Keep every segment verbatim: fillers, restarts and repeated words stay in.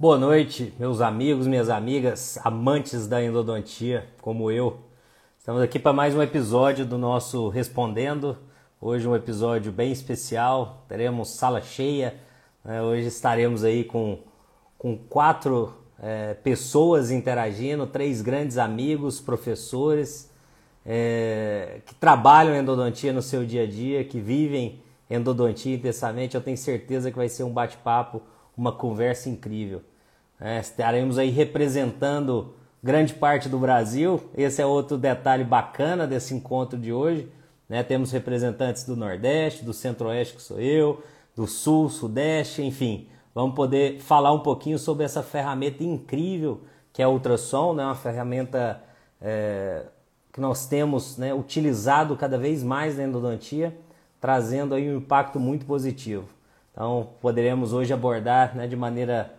Boa noite, meus amigos, minhas amigas, amantes da endodontia, como eu. Estamos aqui para mais um episódio do nosso Respondendo. Hoje um episódio bem especial, teremos sala cheia. Né? Hoje estaremos aí com, com quatro é, pessoas interagindo, três grandes amigos, professores, é, que trabalham endodontia no seu dia a dia, que vivem endodontia intensamente. Eu tenho certeza que vai ser um bate-papo, uma conversa incrível. É, estaremos aí representando grande parte do Brasil. Esse é outro detalhe bacana desse encontro de hoje. Né? Temos representantes do Nordeste, do Centro-Oeste, que sou eu, do Sul, Sudeste, enfim. Vamos poder falar um pouquinho sobre essa ferramenta incrível que é o ultrassom, né? Uma ferramenta é, que nós temos, né, utilizado cada vez mais na endodontia, trazendo aí um impacto muito positivo. Então, poderemos hoje abordar, né, de maneira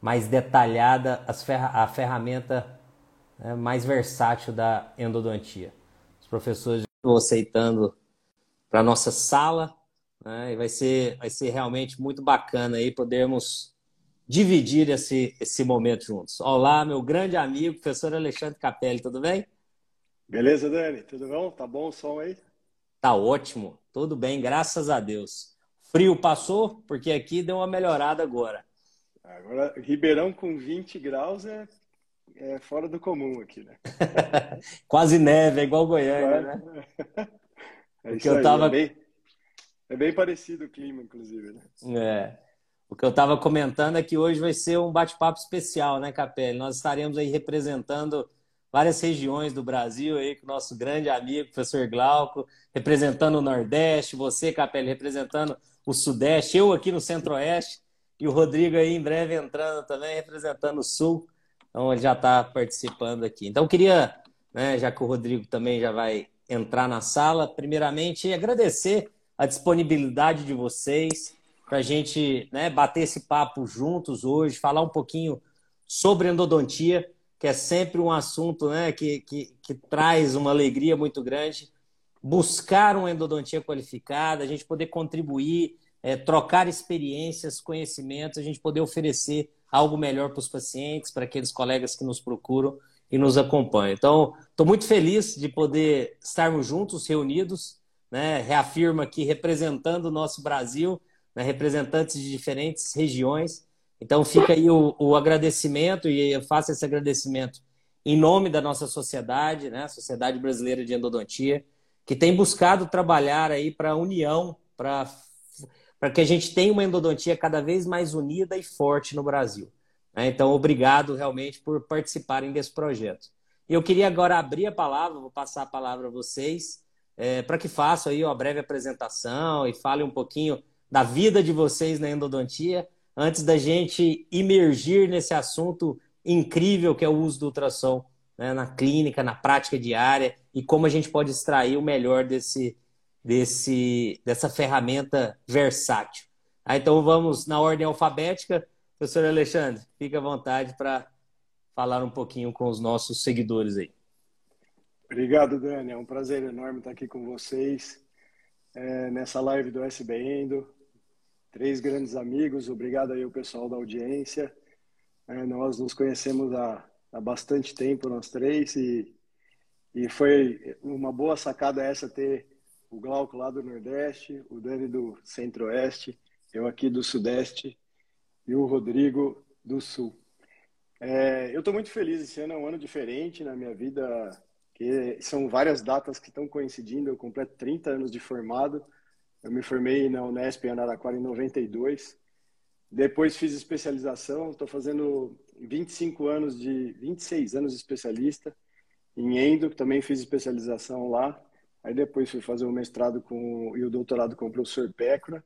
mais detalhada as ferra- a ferramenta, né, mais versátil da endodontia. Os professores estão aceitando para a nossa sala, né, e vai ser, vai ser realmente muito bacana aí podermos dividir esse, esse momento juntos. Olá, meu grande amigo, professor Alexandre Capelli, tudo bem? Beleza, Dani, tudo bom? Tá bom o som aí? Tá ótimo, tudo bem, graças a Deus. Frio passou, porque aqui deu uma melhorada agora. Agora, Ribeirão com vinte graus é, é fora do comum aqui, né? Quase neve, é igual Goiânia, né? É, isso eu aí, tava... é, bem, é bem parecido o clima, inclusive, né? É. O que eu estava comentando é que hoje vai ser um bate-papo especial, né, Capelli? Nós estaremos aí representando várias regiões do Brasil, aí, com o nosso grande amigo, professor Glauco, representando o Nordeste, você, Capelli, representando o Sudeste, eu aqui no Centro-Oeste, e o Rodrigo aí em breve entrando também, representando o Sul. Então, ele já está participando aqui. Então, eu queria, né, já que o Rodrigo também já vai entrar na sala, primeiramente, agradecer a disponibilidade de vocês para a gente, né, bater esse papo juntos hoje, falar um pouquinho sobre endodontia, que é sempre um assunto, né, que, que, que traz uma alegria muito grande. Buscar uma endodontia qualificada, a gente poder contribuir, é, trocar experiências, conhecimentos, a gente poder oferecer algo melhor para os pacientes, para aqueles colegas que nos procuram e nos acompanham. Então, estou muito feliz de poder estarmos juntos, reunidos, né, reafirmo aqui, representando o nosso Brasil, né, representantes de diferentes regiões. Então, fica aí o, o agradecimento, e eu faço esse agradecimento em nome da nossa sociedade, né, Sociedade Brasileira de Endodontia, que tem buscado trabalhar aí para a união, para que a gente tenha uma endodontia cada vez mais unida e forte no Brasil. Então, obrigado realmente por participarem desse projeto. E eu queria agora abrir a palavra, vou passar a palavra a vocês, é, para que façam aí uma breve apresentação e falem um pouquinho da vida de vocês na endodontia, antes da gente imergir nesse assunto incrível que é o uso do ultrassom, né, na clínica, na prática diária, e como a gente pode extrair o melhor desse, desse, dessa ferramenta versátil. Ah, então vamos na ordem alfabética. Professor Alexandre, fique à vontade para falar um pouquinho com os nossos seguidores aí. Obrigado, Dani. É um prazer enorme estar aqui com vocês, é, nessa live do U S P Endo. Três grandes amigos, obrigado aí ao pessoal da audiência. É, nós nos conhecemos há, há bastante tempo, nós três, e, e foi uma boa sacada essa ter o Glauco lá do Nordeste, o Dani do Centro-Oeste, eu aqui do Sudeste e o Rodrigo do Sul. É, eu estou muito feliz, esse ano é um ano diferente na minha vida, que são várias datas que estão coincidindo, eu completo trinta anos de formado. Eu me formei na Unesp em Araraquara em noventa e dois, depois fiz especialização, estou fazendo vinte e cinco anos de, vinte e seis anos de especialista em Endo, também fiz especialização lá, aí depois fui fazer o mestrado com, e o doutorado com o professor Pécora,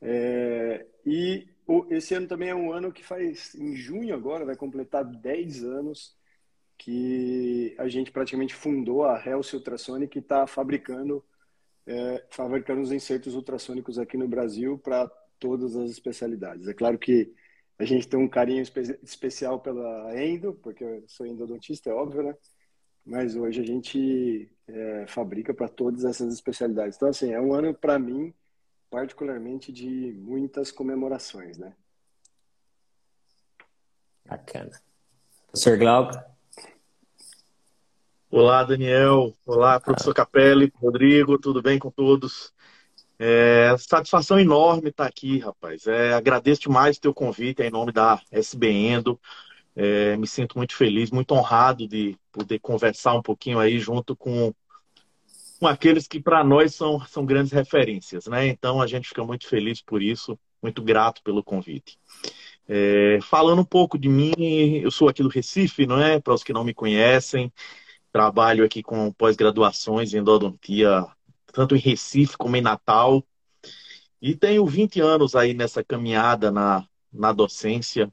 é, e o, esse ano também é um ano que faz, em junho agora, vai completar dez anos que a gente praticamente fundou a Helse Ultrasonic, que está fabricando É, fabricando os insertos ultrassônicos aqui no Brasil para todas as especialidades. É claro que a gente tem um carinho espe- especial pela endo, porque eu sou endodontista, é óbvio, né? Mas hoje a gente é, fabrica para todas essas especialidades. Então, assim, é um ano, para mim, particularmente, de muitas comemorações, né? Bacana. Professor Glauco. Olá, Daniel. Olá, professor ah. Capelli, Rodrigo, tudo bem com todos? É, satisfação enorme estar aqui, rapaz. É, agradeço demais o teu convite em nome da S B Endo. É, me sinto muito feliz, muito honrado de poder conversar um pouquinho aí junto com, com aqueles que para nós são, são grandes referências, né? Então a gente fica muito feliz por isso, muito grato pelo convite. É, falando um pouco de mim, eu sou aqui do Recife, não é? Para os que não me conhecem, trabalho aqui com pós-graduações em endodontia tanto em Recife como em Natal. E tenho vinte anos aí nessa caminhada na, na docência.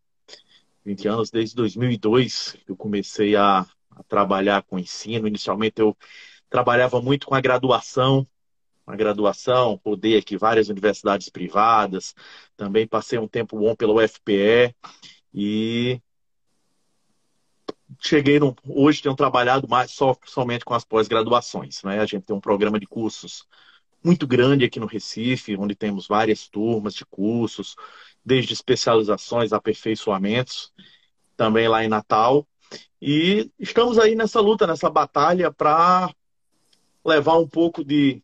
vinte anos desde dois mil e dois eu comecei a, a trabalhar com ensino. Inicialmente eu trabalhava muito com a graduação. A graduação, rodei aqui várias universidades privadas. Também passei um tempo bom pela U F P E. E cheguei no, hoje tenho trabalhado mais só, somente com as pós-graduações, né? A gente tem um programa de cursos muito grande aqui no Recife, onde temos várias turmas de cursos, desde especializações, aperfeiçoamentos, também lá em Natal. E estamos aí nessa luta, nessa batalha para levar um pouco de,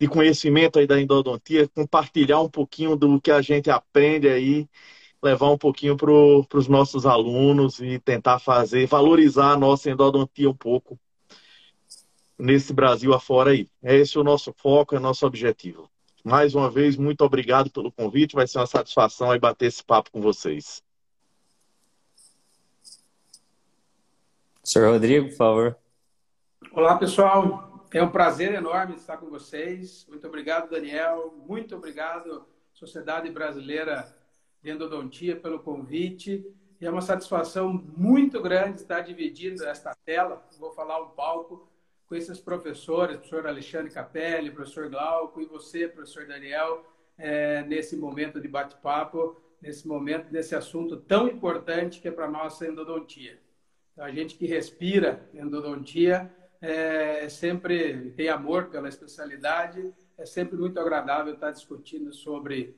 de conhecimento aí da endodontia, compartilhar um pouquinho do que a gente aprende aí, levar um pouquinho para os nossos alunos e tentar fazer, valorizar a nossa endodontia um pouco nesse Brasil afora aí. Esse é o nosso foco, é o nosso objetivo. Mais uma vez, muito obrigado pelo convite, vai ser uma satisfação aí bater esse papo com vocês. senhor Rodrigo, por favor. Olá, pessoal. É um prazer enorme estar com vocês. Muito obrigado, Daniel. Muito obrigado, Sociedade Brasileira de Endodontia, pelo convite. E é uma satisfação muito grande estar dividindo esta tela, vou falar um palco, com esses professores, professor Alexandre Capelli, professor Glauco e você, professor Daniel, é, nesse momento de bate-papo, nesse momento, nesse assunto tão importante que é para a nossa endodontia. Então, a gente que respira endodontia é, sempre tem amor pela especialidade, é sempre muito agradável estar discutindo sobre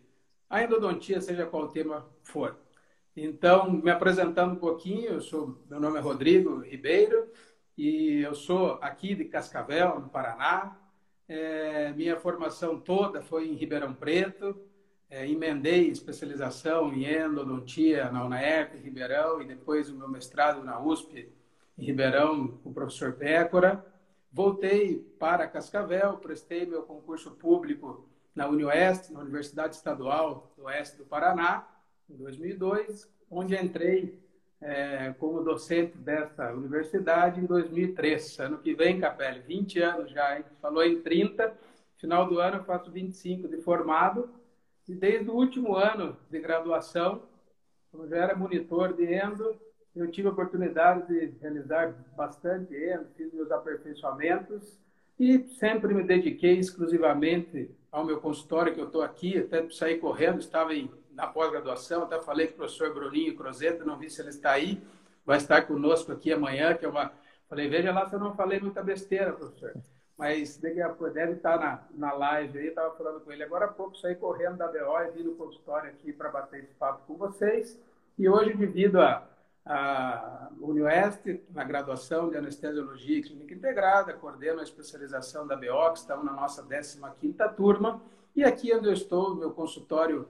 a endodontia, seja qual o tema for. Então, me apresentando um pouquinho, eu sou, meu nome é Rodrigo Ribeiro e eu sou aqui de Cascavel, no Paraná. É, minha formação toda foi em Ribeirão Preto, é, emendei especialização em endodontia na UniOeste, em Ribeirão, e depois o meu mestrado na U S P, em Ribeirão, com o professor Pécora. Voltei para Cascavel, prestei meu concurso público na UniOeste, na Universidade Estadual do Oeste do Paraná, em dois mil e dois, onde entrei é, como docente dessa universidade em dois mil e três. Ano que vem, Capelli, vinte anos já, hein? Falou em trinta, final do ano eu faço vinte e cinco de formado, e desde o último ano de graduação, eu já era monitor de endo, eu tive a oportunidade de realizar bastante endo, fiz meus aperfeiçoamentos, e sempre me dediquei exclusivamente ao meu consultório, que eu estou aqui, até saí correndo, estava em, na pós-graduação, até falei com o professor Bruno Crozeta, não vi se ele está aí, vai estar conosco aqui amanhã, que é uma... Falei, veja lá se eu não falei muita besteira, professor. Mas deve estar na, na live aí, estava falando com ele agora há pouco, saí correndo da B O e vim no consultório aqui para bater esse papo com vocês. E hoje, devido a, a UniOeste, na graduação de Anestesiologia e Clínica Integrada, coordeno a especialização da B O, que estamos na nossa décima quinta turma, e aqui onde eu estou, meu consultório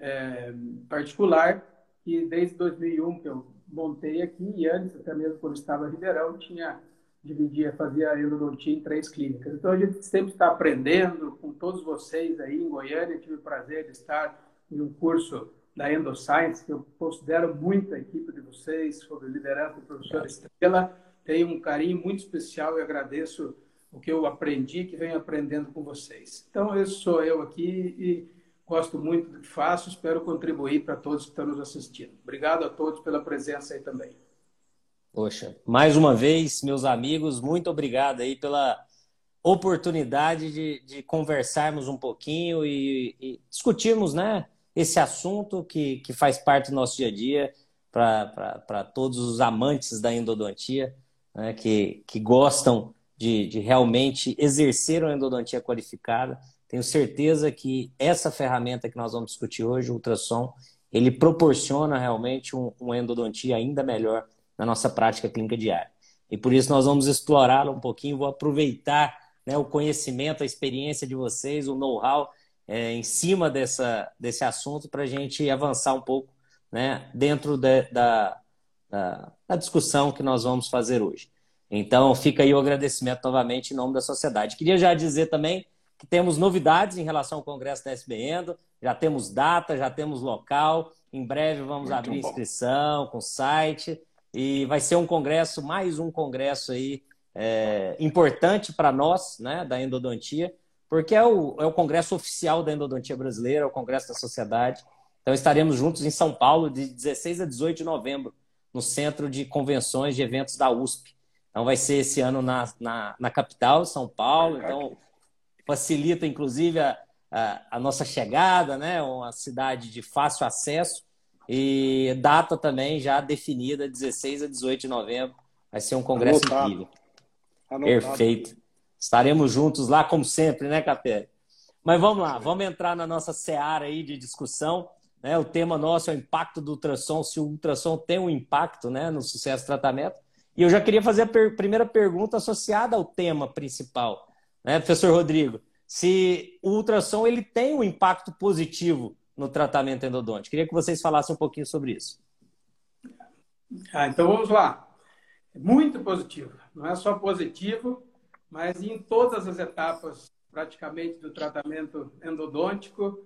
é, particular, que desde dois mil e um que eu montei aqui, e antes, até mesmo quando estava em Ribeirão, tinha, dividia, fazia endodontia em três clínicas. Então, a gente sempre está aprendendo com todos vocês aí em Goiânia, tive o prazer de estar em um curso da EndoScience, que eu considero muito a equipe de vocês, sob a liderança do professor Estrela. Tenho um carinho muito especial e agradeço o que eu aprendi, que venho aprendendo com vocês. Então, esse sou eu aqui e gosto muito do que faço, espero contribuir para todos que estão nos assistindo. Obrigado a todos pela presença aí também. Poxa, mais uma vez, meus amigos, muito obrigado aí pela oportunidade de, de conversarmos um pouquinho e, e discutirmos, né, esse assunto que, que faz parte do nosso dia a dia para todos os amantes da endodontia, né, que, que gostam de, de realmente exercer uma endodontia qualificada. Tenho certeza que essa ferramenta que nós vamos discutir hoje, o ultrassom, ele proporciona realmente um, um endodontia ainda melhor na nossa prática clínica diária. E por isso nós vamos explorá-lo um pouquinho, vou aproveitar, né, o conhecimento, a experiência de vocês, o know-how é, em cima dessa, desse assunto para a gente avançar um pouco, né, dentro de, da, da, da discussão que nós vamos fazer hoje. Então fica aí o agradecimento novamente em nome da sociedade. Queria já dizer também que temos novidades em relação ao Congresso da S B Endo, já temos data, já temos local, em breve vamos Muito abrir bom. inscrição com site. E vai ser um congresso, mais um congresso aí é, importante para nós, né, da endodontia, porque é o, é o congresso oficial da endodontia brasileira, é o congresso da sociedade. Então estaremos juntos em São Paulo de dezesseis a dezoito de novembro, no Centro de Convenções de Eventos da U S P. Então vai ser esse ano na, na, na capital, São Paulo. Então facilita inclusive a, a, a nossa chegada, né, uma cidade de fácil acesso. E data também já definida, dezesseis a dezoito de novembro. Vai ser um congresso Anotado. incrível. Anotado. Perfeito. Estaremos juntos lá, como sempre, né, Capelli? Mas vamos lá, vamos entrar na nossa seara aí de discussão, né? O tema nosso é o impacto do ultrassom, se o ultrassom tem um impacto, né, no sucesso do tratamento. E eu já queria fazer a per- primeira pergunta associada ao tema principal, né, professor Rodrigo? Se o ultrassom ele tem um impacto positivo no tratamento endodôntico. Queria que vocês falassem um pouquinho sobre isso. Ah, então vamos lá. Muito positivo. Não é só positivo, mas em todas as etapas praticamente do tratamento endodôntico,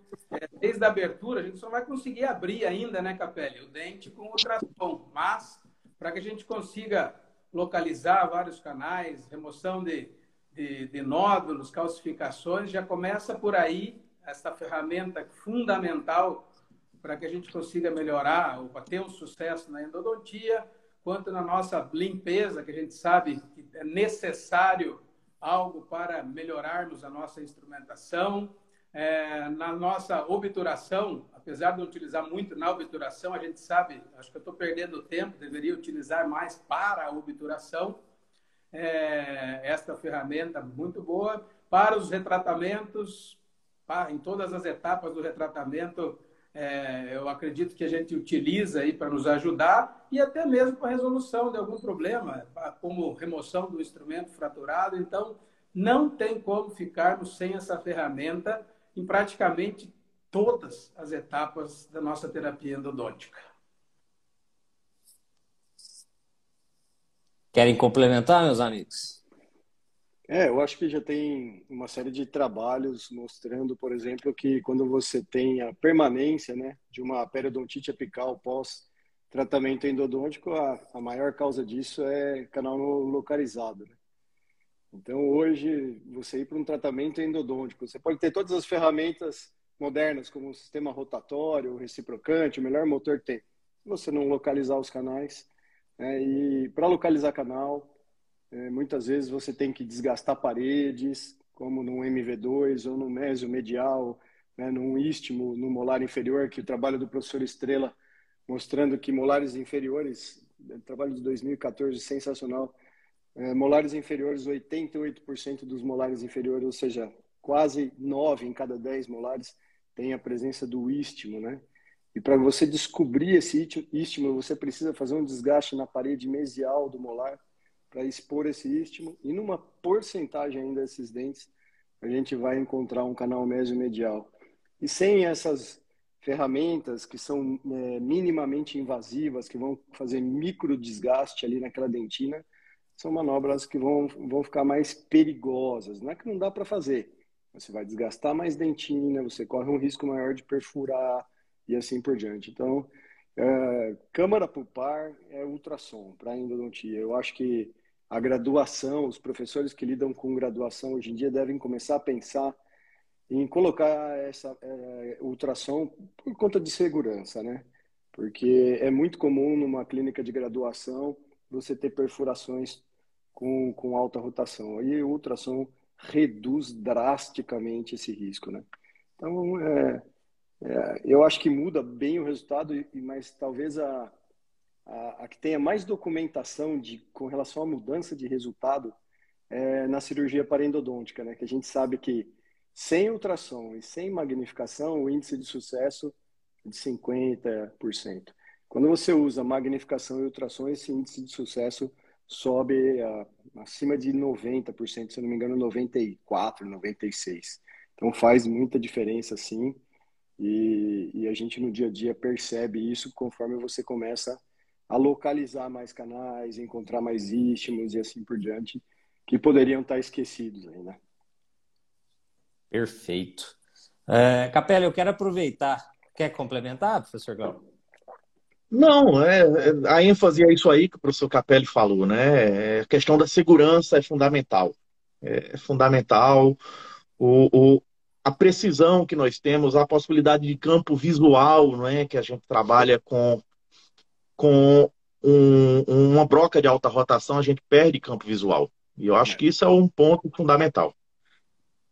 desde a abertura, a gente só vai conseguir abrir ainda, né, Capelli, o dente com ultrassom, mas para que a gente consiga localizar vários canais, remoção de, de, de nódulos, calcificações, já começa por aí esta ferramenta fundamental para que a gente consiga melhorar ou ter um sucesso na endodontia, quanto na nossa limpeza, que a gente sabe que é necessário algo para melhorarmos a nossa instrumentação, é, na nossa obturação, apesar de não utilizar muito na obturação, a gente sabe, acho que eu estou perdendo tempo, deveria utilizar mais para a obturação, é, esta ferramenta muito boa, para os retratamentos. Ah, em todas as etapas do retratamento, é, eu acredito que a gente utiliza aí para nos ajudar e até mesmo para resolução de algum problema, como remoção do instrumento fraturado. Então, não tem como ficarmos sem essa ferramenta em praticamente todas as etapas da nossa terapia endodôntica. Querem complementar, meus amigos? É, eu acho que já tem uma série de trabalhos mostrando, por exemplo, que quando você tem a permanência, né, de uma periodontite apical pós-tratamento endodôntico, a, a maior causa disso é canal localizado, né? Então, hoje, você ir para um tratamento endodôntico, você pode ter todas as ferramentas modernas, como o sistema rotatório, o reciprocante, o melhor motor que tem. Se você não localizar os canais, né, e para localizar canal, muitas vezes você tem que desgastar paredes, como no M V dois ou no mesomedial, né, num istmo, no molar inferior, que o trabalho do professor Estrela, mostrando que molares inferiores, trabalho de dois mil e catorze, sensacional, é, molares inferiores, oitenta e oito por cento dos molares inferiores, ou seja, quase nove em cada dez molares, tem a presença do istmo, né? E para você descobrir esse istmo, você precisa fazer um desgaste na parede mesial do molar, para expor esse istmo, e numa porcentagem ainda desses dentes, a gente vai encontrar um canal mesomedial. E sem essas ferramentas que são é, minimamente invasivas, que vão fazer micro desgaste ali naquela dentina, são manobras que vão, vão ficar mais perigosas. Não é que não dá para fazer, você vai desgastar mais dentina, você corre um risco maior de perfurar e assim por diante. Então, é, câmara pulpar é ultrassom para endodontia. Eu acho que a graduação, os professores que lidam com graduação hoje em dia devem começar a pensar em colocar essa é, ultrassom por conta de segurança, né? Porque é muito comum numa clínica de graduação você ter perfurações com, com alta rotação. Aí o ultrassom reduz drasticamente esse risco, né? Então, é, é, eu acho que muda bem o resultado, mas talvez a... A, a que tenha mais documentação de, com relação à mudança de resultado é, na cirurgia parendodôntica, né? Que a gente sabe que sem ultrassom e sem magnificação, o índice de sucesso de cinquenta por cento. Quando você usa magnificação e ultrassom, esse índice de sucesso sobe a, acima de noventa por cento, se eu não me engano, noventa e quatro por cento, noventa e seis por cento. Então faz muita diferença, sim. E, e a gente no dia a dia percebe isso conforme você começa a localizar mais canais, encontrar mais istmos e assim por diante, que poderiam estar esquecidos aí, né? Perfeito. É, Capelli, eu quero aproveitar. Quer complementar, professor Glauco? Não, é, a ênfase é isso aí que o professor Capelli falou, né? A questão da segurança é fundamental. É fundamental o... o a precisão que nós temos, a possibilidade de campo visual, não é? Que a gente trabalha com, com um, uma broca de alta rotação, a gente perde campo visual. E eu acho que isso é um ponto fundamental.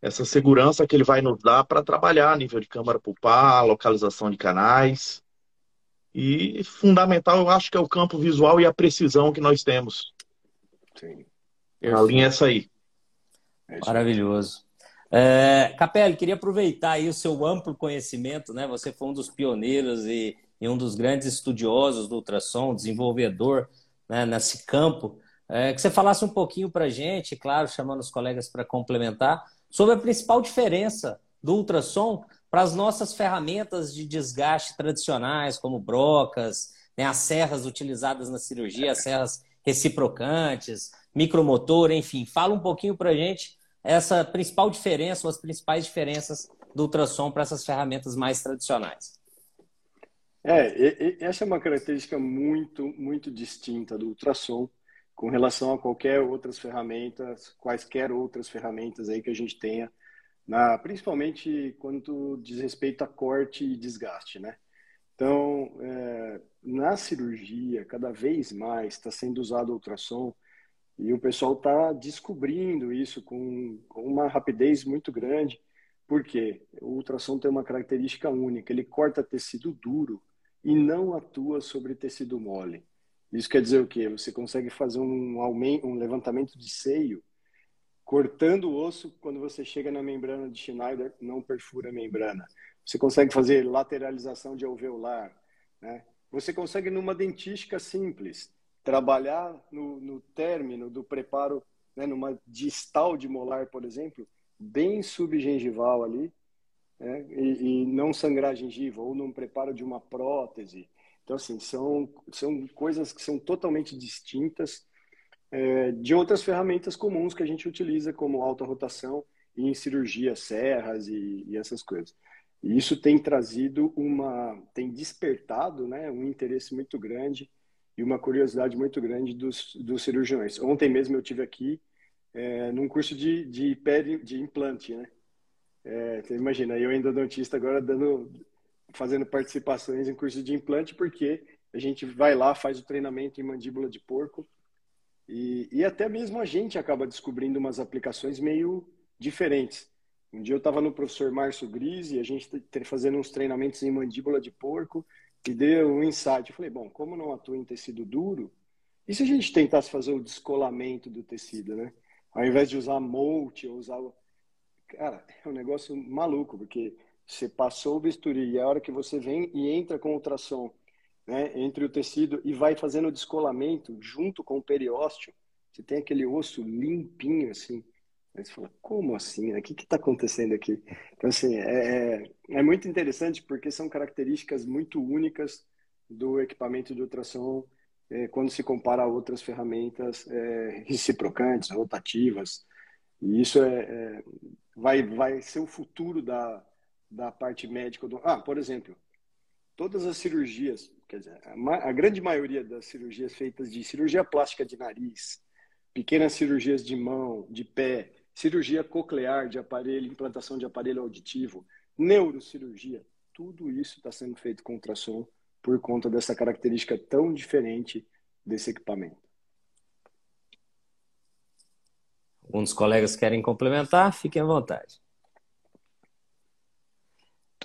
Essa segurança que ele vai nos dar para trabalhar nível de câmara pulpar, localização de canais. E fundamental, eu acho que é o campo visual e a precisão que nós temos. Sim. A linha é essa aí. Maravilhoso. É, Capelli, queria aproveitar aí o seu amplo conhecimento, né? Você foi um dos pioneiros e, e um dos grandes estudiosos do ultrassom, desenvolvedor, né, nesse campo. É, que você falasse um pouquinho para a gente, claro, chamando os colegas para complementar, sobre a principal diferença do ultrassom para as nossas ferramentas de desgaste tradicionais, como brocas, né, as serras utilizadas na cirurgia, as serras reciprocantes, micromotor, enfim. Fala um pouquinho para a gente essa principal diferença, ou as principais diferenças do ultrassom para essas ferramentas mais tradicionais. É, e, e essa é uma característica muito, muito distinta do ultrassom com relação a qualquer outras ferramentas, quaisquer outras ferramentas aí que a gente tenha, na, principalmente quando diz respeito a corte e desgaste, né? Então, é, na cirurgia, cada vez mais está sendo usado o ultrassom. E o pessoal está descobrindo isso com, com uma rapidez muito grande, porque o ultrassom tem uma característica única, ele corta tecido duro e não atua sobre tecido mole. Isso quer dizer o quê? Você consegue fazer um, aumento, um levantamento de seio, cortando o osso, quando você chega na membrana de Schneider, não perfura a membrana. Você consegue fazer lateralização de alveolar, né? Você consegue, numa dentística simples, trabalhar no, no término do preparo, né, numa distal de molar, por exemplo, bem subgengival ali, né, e, e não sangrar a gengiva, ou num preparo de uma prótese. Então, assim, são, são coisas que são totalmente distintas é, de outras ferramentas comuns que a gente utiliza, como alta rotação e em cirurgia, serras e, e essas coisas. E isso tem trazido uma... tem despertado, né, um interesse muito grande e uma curiosidade muito grande dos, dos cirurgiões. Ontem mesmo eu estive aqui é, num curso de, de, peri, de implante, né? É, então imagina, eu endodontista agora dando, fazendo participações em curso de implante, porque a gente vai lá, faz o treinamento em mandíbula de porco, e, e até mesmo a gente acaba descobrindo umas aplicações meio diferentes. Um dia eu estava no professor Márcio Gris, e a gente fazendo uns treinamentos em mandíbula de porco, que deu um insight. Eu falei, bom, como não atua em tecido duro, e se a gente tentasse fazer o descolamento do tecido, né? Ao invés de usar molde ou usar... Cara, é um negócio maluco, porque você passou o bisturi e a hora que você vem e entra com o ultrassom, né, entre o tecido e vai fazendo o descolamento junto com o periósteo, você tem aquele osso limpinho, assim. Aí você fala, como assim? O que está acontecendo aqui? Então, assim, é, é muito interessante porque são características muito únicas do equipamento de ultrassom é, quando se compara a outras ferramentas é, reciprocantes, rotativas. E isso é, é, vai, vai ser o futuro da, da parte médica. Do... Ah, por exemplo, todas as cirurgias, quer dizer, a, a grande maioria das cirurgias feitas de cirurgia plástica de nariz, pequenas cirurgias de mão, de pé, cirurgia coclear de aparelho, implantação de aparelho auditivo, neurocirurgia, tudo isso está sendo feito com ultrassom por conta dessa característica tão diferente desse equipamento. Alguns colegas querem complementar, fiquem à vontade.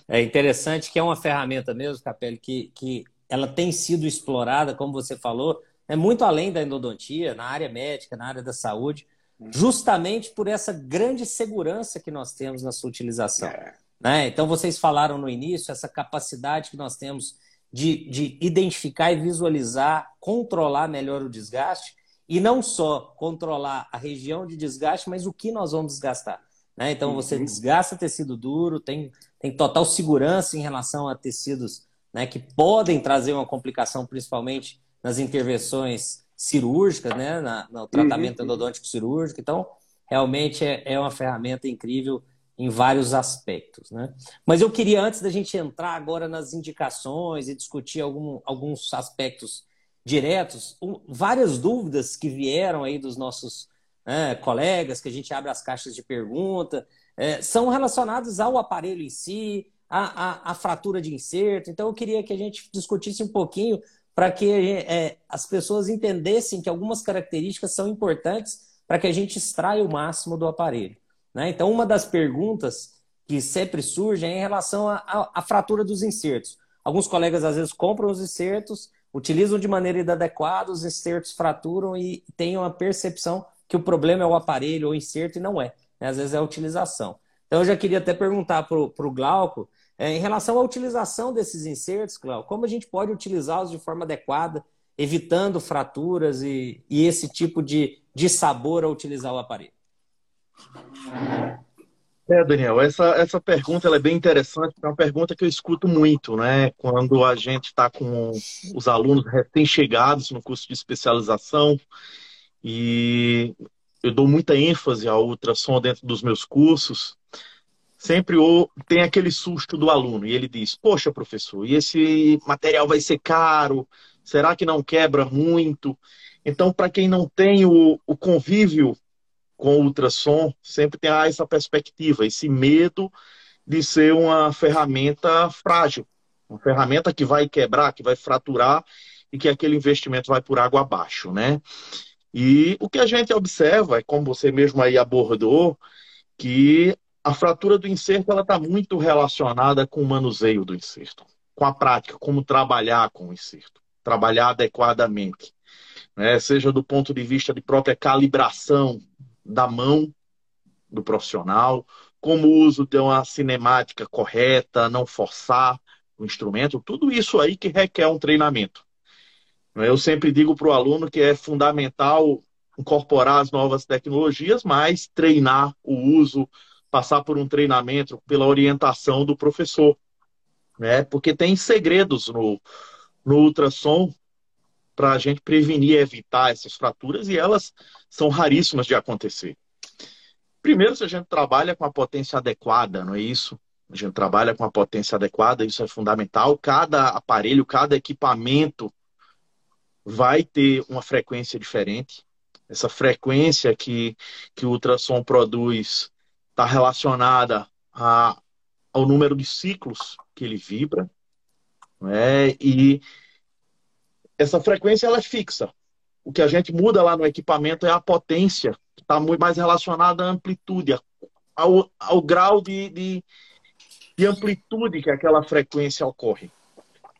É interessante que é uma ferramenta mesmo, Capelli, que, que ela tem sido explorada, como você falou, é muito além da endodontia, na área médica, na área da saúde, justamente por essa grande segurança que nós temos na sua utilização. É. Né? Então, vocês falaram no início essa capacidade que nós temos de, de identificar e visualizar, controlar melhor o desgaste, e não só controlar a região de desgaste, mas o que nós vamos desgastar. Né? Então, você desgasta tecido duro, tem, tem total segurança em relação a tecidos, né, que podem trazer uma complicação, principalmente nas intervenções cirúrgicas, né, na, no tratamento endodôntico cirúrgico. Então, realmente é, é uma ferramenta incrível em vários aspectos. Né? Mas eu queria, antes da gente entrar agora nas indicações e discutir algum, alguns aspectos diretos, um, várias dúvidas que vieram aí dos nossos É, colegas, que a gente abre as caixas de pergunta, é, são relacionados ao aparelho em si, à, à, à fratura de inserto. Então, eu queria que a gente discutisse um pouquinho para que é, as pessoas entendessem que algumas características são importantes para que a gente extraia o máximo do aparelho. Né? Então, uma das perguntas que sempre surge é em relação à fratura dos insertos. Alguns colegas, às vezes, compram os insertos, utilizam de maneira inadequada, os insertos fraturam e têm uma percepção que o problema é o aparelho ou o inserto, e não é. Né? Às vezes é a utilização. Então, eu já queria até perguntar para o Glauco, é, em relação à utilização desses insertos, Glauco, como a gente pode utilizá-los de forma adequada, evitando fraturas e, e esse tipo de, de sabor ao utilizar o aparelho? É, Daniel, essa, essa pergunta ela é bem interessante, é uma pergunta que eu escuto muito, né? Quando a gente está com os alunos recém-chegados no curso de especialização, e eu dou muita ênfase ao ultrassom dentro dos meus cursos, sempre tem aquele susto do aluno. E ele diz, poxa, professor, e esse material vai ser caro? Será que não quebra muito? Então, para quem não tem o, o convívio com o ultrassom, sempre tem ah, essa perspectiva, esse medo de ser uma ferramenta frágil. Uma ferramenta que vai quebrar, que vai fraturar e que aquele investimento vai por água abaixo, né? E o que a gente observa, como você mesmo aí abordou, que a fratura do inserto ela está muito relacionada com o manuseio do inserto, com a prática, como trabalhar com o inserto, trabalhar adequadamente, né? Seja do ponto de vista de própria calibração da mão do profissional, como o uso de uma cinemática correta, não forçar o instrumento, tudo isso aí que requer um treinamento. Eu sempre digo para o aluno que é fundamental incorporar as novas tecnologias, mas treinar o uso, passar por um treinamento, pela orientação do professor, né? Porque tem segredos no, no ultrassom para a gente prevenir e evitar essas fraturas, e elas são raríssimas de acontecer. Primeiro, se a gente trabalha com a potência adequada, não é isso? A gente trabalha com a potência adequada, isso é fundamental. Cada aparelho, cada equipamento vai ter uma frequência diferente. Essa frequência que, que o ultrassom produz está relacionada a, ao número de ciclos que ele vibra, né? E essa frequência ela é fixa. O que a gente muda lá no equipamento é a potência, que está muito mais relacionada à amplitude, ao, ao grau de, de, de amplitude que aquela frequência ocorre.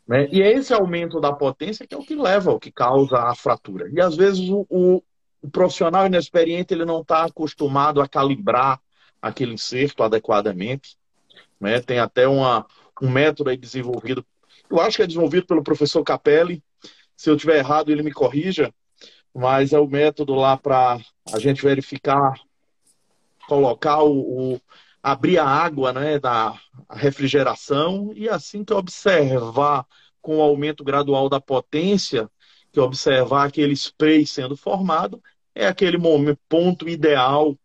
Né? E é esse aumento da potência que é o que leva, o que causa a fratura. E às vezes o, o, o profissional inexperiente ele não está acostumado a calibrar aquele inserto adequadamente, né? Tem até uma, um método aí desenvolvido, eu acho que é desenvolvido pelo professor Capelli, se eu estiver errado ele me corrija, mas é o método lá para a gente verificar, colocar o... o abrir a água, né, da refrigeração, e assim que observar com o aumento gradual da potência, que observar aquele spray sendo formado, é aquele momento, ponto ideal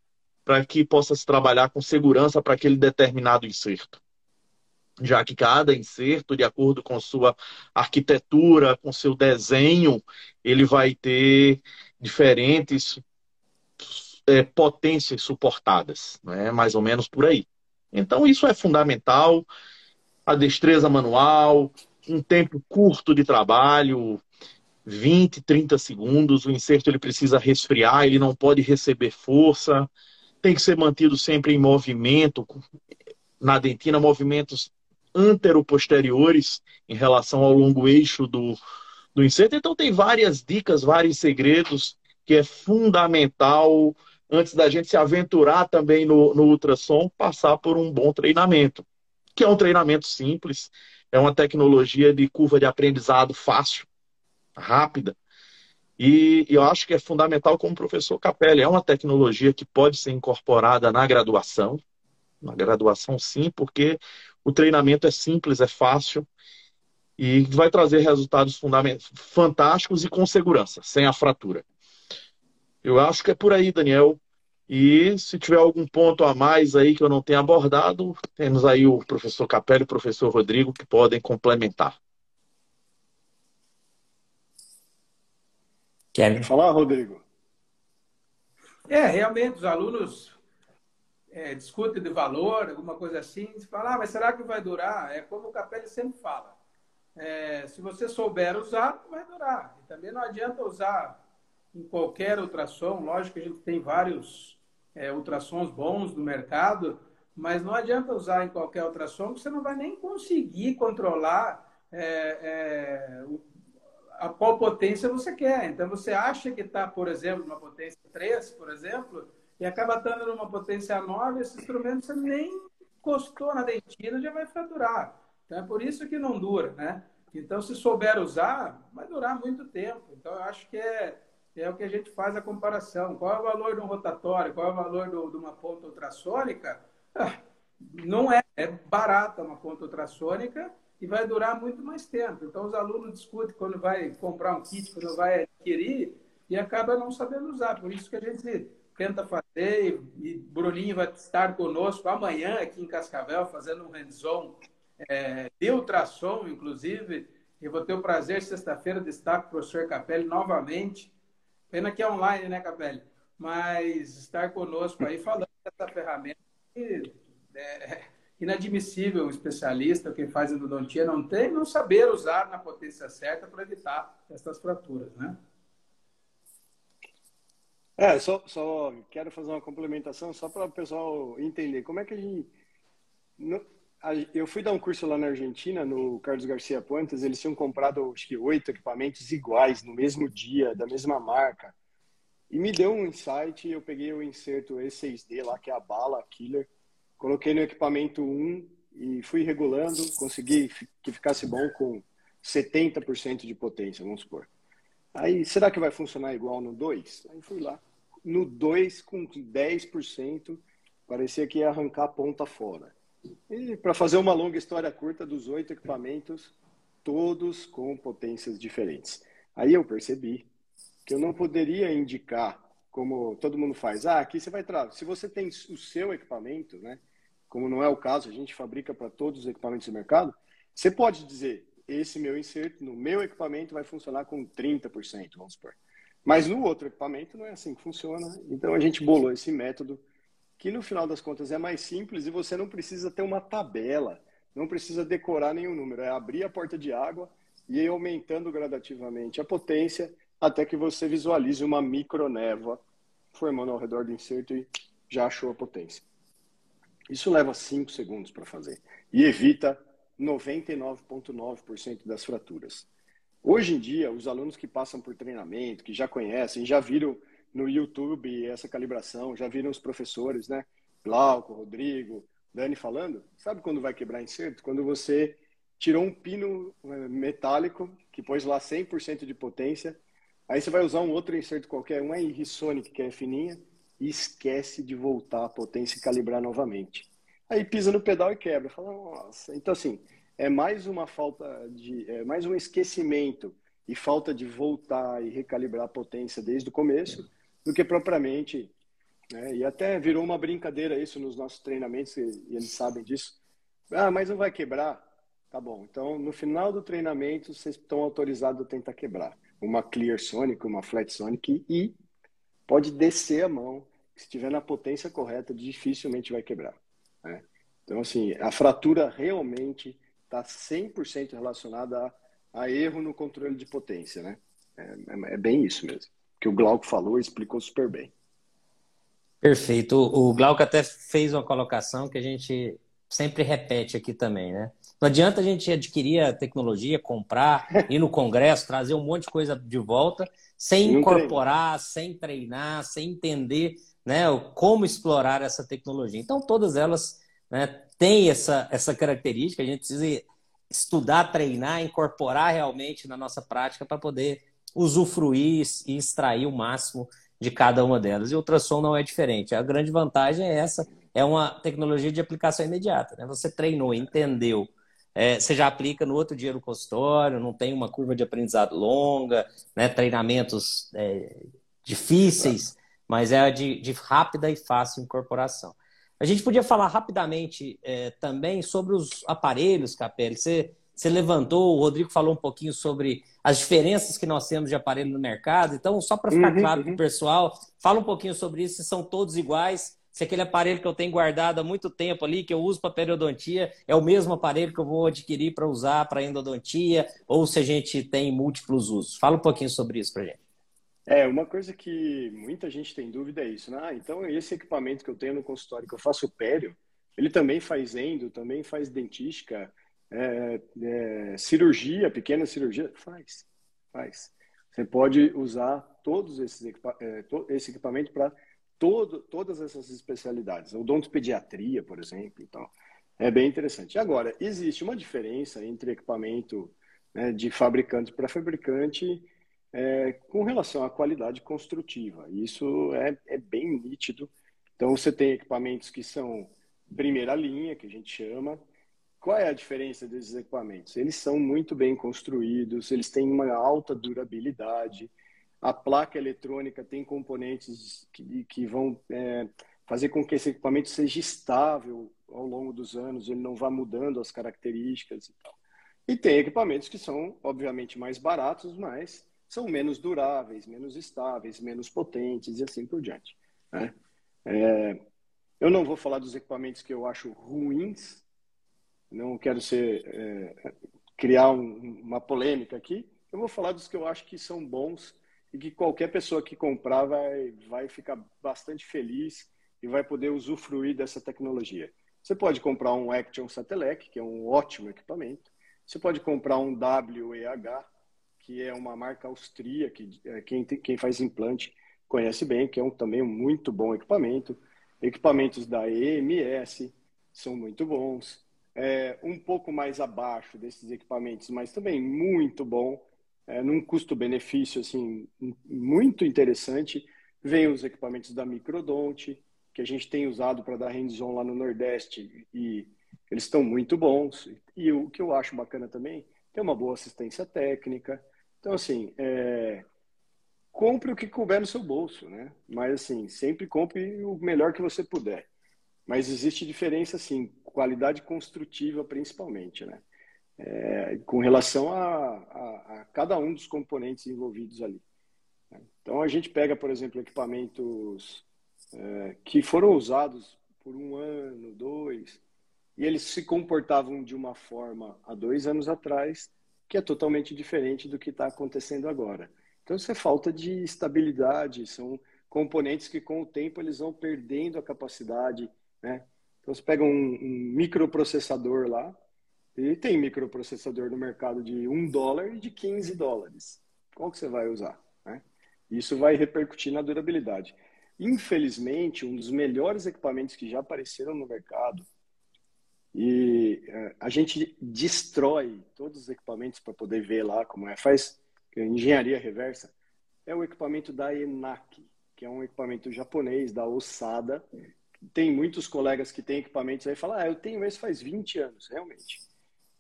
para que possa se trabalhar com segurança para aquele determinado inserto. Já que cada inserto, de acordo com sua arquitetura, com seu desenho, ele vai ter diferentes É, potências suportadas, né? Mais ou menos por aí. Então isso é fundamental, a destreza manual, um tempo curto de trabalho, vinte, trinta segundos, o inserto ele precisa resfriar, ele não pode receber força, tem que ser mantido sempre em movimento, na dentina movimentos antero-posteriores em relação ao longo eixo do, do inserto. Então tem várias dicas, vários segredos que é fundamental antes da gente se aventurar também no, no ultrassom, passar por um bom treinamento. que é um treinamento simples, é uma tecnologia de curva de aprendizado fácil, rápida. E eu acho que é fundamental, como o professor Capelli, é uma tecnologia que pode ser incorporada na graduação, na graduação sim, porque o treinamento é simples, é fácil e vai trazer resultados fantásticos e com segurança, sem a fratura. Eu acho que é por aí, Daniel. E se tiver algum ponto a mais aí que eu não tenha abordado, temos aí o professor Capelli e o professor Rodrigo que podem complementar. Quer falar, Rodrigo? É, realmente, os alunos é, discutem de valor, alguma coisa assim, e falam, ah, mas será que vai durar? É como o Capelli sempre fala. É, se você souber usar, vai durar. E também não adianta usar em qualquer ultrassom. Lógico que a gente tem vários é, ultrassons bons no mercado, mas não adianta usar em qualquer ultrassom, que você não vai nem conseguir controlar é, é, o a qual potência você quer. Então, você acha que está, por exemplo, numa potência três, por exemplo, e acaba estando numa potência nove, esse instrumento você nem encostou na dentina, já vai fraturar. Então, é por isso que não dura, né? Então, se souber usar, vai durar muito tempo. Então, eu acho que é, é o que a gente faz a comparação. Qual é o valor de um rotatório? Qual é o valor do, de uma ponta ultrassônica? Ah, não é, é barata uma ponta ultrassônica, e vai durar muito mais tempo. Então, os alunos discutem quando vai comprar um kit, quando vai adquirir, e acaba não sabendo usar. Por isso que a gente tenta fazer, e Bruninho vai estar conosco amanhã aqui em Cascavel, fazendo um hands-on é, de ultrassom, inclusive. Eu vou ter o prazer, sexta-feira, destaco o professor Capelli novamente. Pena que é online, né, Capelli? Mas estar conosco aí falando dessa ferramenta que... É, inadmissível um especialista, quem faz endodontia não tem, não saber usar na potência certa para evitar essas fraturas, né? É, só, só quero fazer uma complementação só para o pessoal entender. Como é que a gente... Eu fui dar um curso lá na Argentina, no Carlos Garcia Puentes, eles tinham comprado, acho que, oito equipamentos iguais, no mesmo dia, da mesma marca. E me deu um insight, eu peguei o inserto E seis D lá, que é a bala killer, coloquei no equipamento um e fui regulando, consegui que ficasse bom com setenta por cento de potência, vamos supor. Aí, será que vai funcionar igual no dois? Aí fui lá. No dois, com dez por cento, parecia que ia arrancar a ponta fora. E para fazer uma longa história curta, dos oito equipamentos, todos com potências diferentes. Aí eu percebi que eu não poderia indicar, como todo mundo faz, ah, aqui você vai trazer. Se você tem o seu equipamento, né? Como não é o caso, a gente fabrica para todos os equipamentos do mercado, você pode dizer, esse meu inserto no meu equipamento vai funcionar com trinta por cento, vamos supor. Mas no outro equipamento não é assim que funciona. Então a gente bolou esse método, que no final das contas é mais simples e você não precisa ter uma tabela, não precisa decorar nenhum número. É abrir a porta de água e ir aumentando gradativamente a potência até que você visualize uma microneva formando ao redor do inserto e já achou a potência. Isso leva cinco segundos para fazer e evita noventa e nove vírgula nove por cento das fraturas. Hoje em dia, os alunos que passam por treinamento, que já conhecem, já viram no YouTube essa calibração, já viram os professores, né? Glauco, Rodrigo, Dani falando. Sabe quando vai quebrar inserto? Quando você tirou um pino metálico, que pôs lá cem por cento de potência, aí você vai usar um outro inserto qualquer, uma E Sonic que é fininha, e esquece de voltar a potência e calibrar novamente. Aí pisa no pedal e quebra. Fala, nossa. Então, assim, é mais uma falta de. É mais um esquecimento e falta de voltar e recalibrar a potência desde o começo, do que propriamente. Né? E até virou uma brincadeira isso nos nossos treinamentos, e eles sabem disso. Ah, mas não vai quebrar? Tá bom. Então, no final do treinamento, vocês estão autorizados a tentar quebrar. Uma Clear Sonic, uma Flat Sonic, e pode descer a mão. Se estiver na potência correta, dificilmente vai quebrar. Né? Então, assim, a fratura realmente está cem por cento relacionada a, a erro no controle de potência. Né? É, é bem isso mesmo. Que o Glauco falou e explicou super bem. Perfeito. O Glauco até fez uma colocação que a gente sempre repete aqui também, né? Não adianta a gente adquirir a tecnologia, comprar, ir no congresso, trazer um monte de coisa de volta, sem incorporar, sem treinar, sem entender, né, como explorar essa tecnologia. Então, todas elas, né, tem essa, essa característica, a gente precisa estudar, treinar, incorporar realmente na nossa prática para poder usufruir e extrair o máximo de cada uma delas. E o ultrassom não é diferente. A grande vantagem é essa, é uma tecnologia de aplicação imediata, né? Você treinou, entendeu, é, você já aplica no outro dia no consultório, não tem uma curva de aprendizado longa, né? Treinamentos é, difíceis, mas é de, de rápida e fácil incorporação. A gente podia falar rapidamente é, também sobre os aparelhos, Capelli. Você, você levantou, o Rodrigo falou um pouquinho sobre as diferenças que nós temos de aparelho no mercado. Então, só para ficar uhum, claro uhum. para o pessoal, fala um pouquinho sobre isso, se são todos iguais, se aquele aparelho que eu tenho guardado há muito tempo ali, que eu uso para periodontia, é o mesmo aparelho que eu vou adquirir para usar para endodontia, ou se a gente tem múltiplos usos. Fala um pouquinho sobre isso para a gente. É, uma coisa que muita gente tem dúvida é isso, né? Ah, então esse equipamento que eu tenho no consultório, que eu faço pério, ele também faz endo, também faz dentística, é, é, cirurgia, pequena cirurgia, faz, faz. Você pode usar todos esses equipa é, to esse equipamento para todas essas especialidades, odontopediatria, por exemplo, então é bem interessante. Agora, existe uma diferença entre equipamento, né, de fabricante para fabricante, É, com relação à qualidade construtiva. Isso é, é bem nítido. Então, você tem equipamentos que são primeira linha, que a gente chama. Qual é a diferença desses equipamentos? Eles são muito bem construídos, eles têm uma alta durabilidade, a placa eletrônica tem componentes que, que vão é, fazer com que esse equipamento seja estável ao longo dos anos, ele não vá mudando as características e tal. E tem equipamentos que são, obviamente, mais baratos, mas são menos duráveis, menos estáveis, menos potentes e assim por diante, né? É, eu não vou falar dos equipamentos que eu acho ruins, não quero ser, é, criar um, uma polêmica aqui, eu vou falar dos que eu acho que são bons e que qualquer pessoa que comprar vai, vai ficar bastante feliz e vai poder usufruir dessa tecnologia. Você pode comprar um Action Satellite, que é um ótimo equipamento, você pode comprar um W E H, que é uma marca austríaca, que quem, tem, quem faz implante conhece bem, que é um, também um muito bom equipamento. Equipamentos da E M S são muito bons. É, um pouco mais abaixo desses equipamentos, mas também muito bom. É, num custo-benefício assim, muito interessante, vem os equipamentos da Microdonte, que a gente tem usado para dar hands-on lá no Nordeste, e eles estão muito bons. E o que eu acho bacana também, tem uma boa assistência técnica. Então, assim, é... compre o que couber no seu bolso, né? Mas, assim, sempre compre o melhor que você puder. Mas existe diferença, assim, qualidade construtiva, principalmente, né? É... Com relação a, a, a cada um dos componentes envolvidos ali. Então, a gente pega, por exemplo, equipamentos é, que foram usados por um ano, dois, e eles se comportavam de uma forma há dois anos atrás, que é totalmente diferente do que está acontecendo agora. Então, isso é falta de estabilidade, são componentes que com o tempo eles vão perdendo a capacidade, né? Então, você pega um, um microprocessador lá, e tem microprocessador no mercado de um dólar e de quinze dólares. Qual que você vai usar, né? Isso vai repercutir na durabilidade. Infelizmente, um dos melhores equipamentos que já apareceram no mercado, e a gente destrói todos os equipamentos para poder ver lá como é, faz engenharia reversa, é o equipamento da Enak, que é um equipamento japonês, da Osada. Tem muitos colegas que têm equipamentos aí e falam, ah, eu tenho esse faz vinte anos, realmente.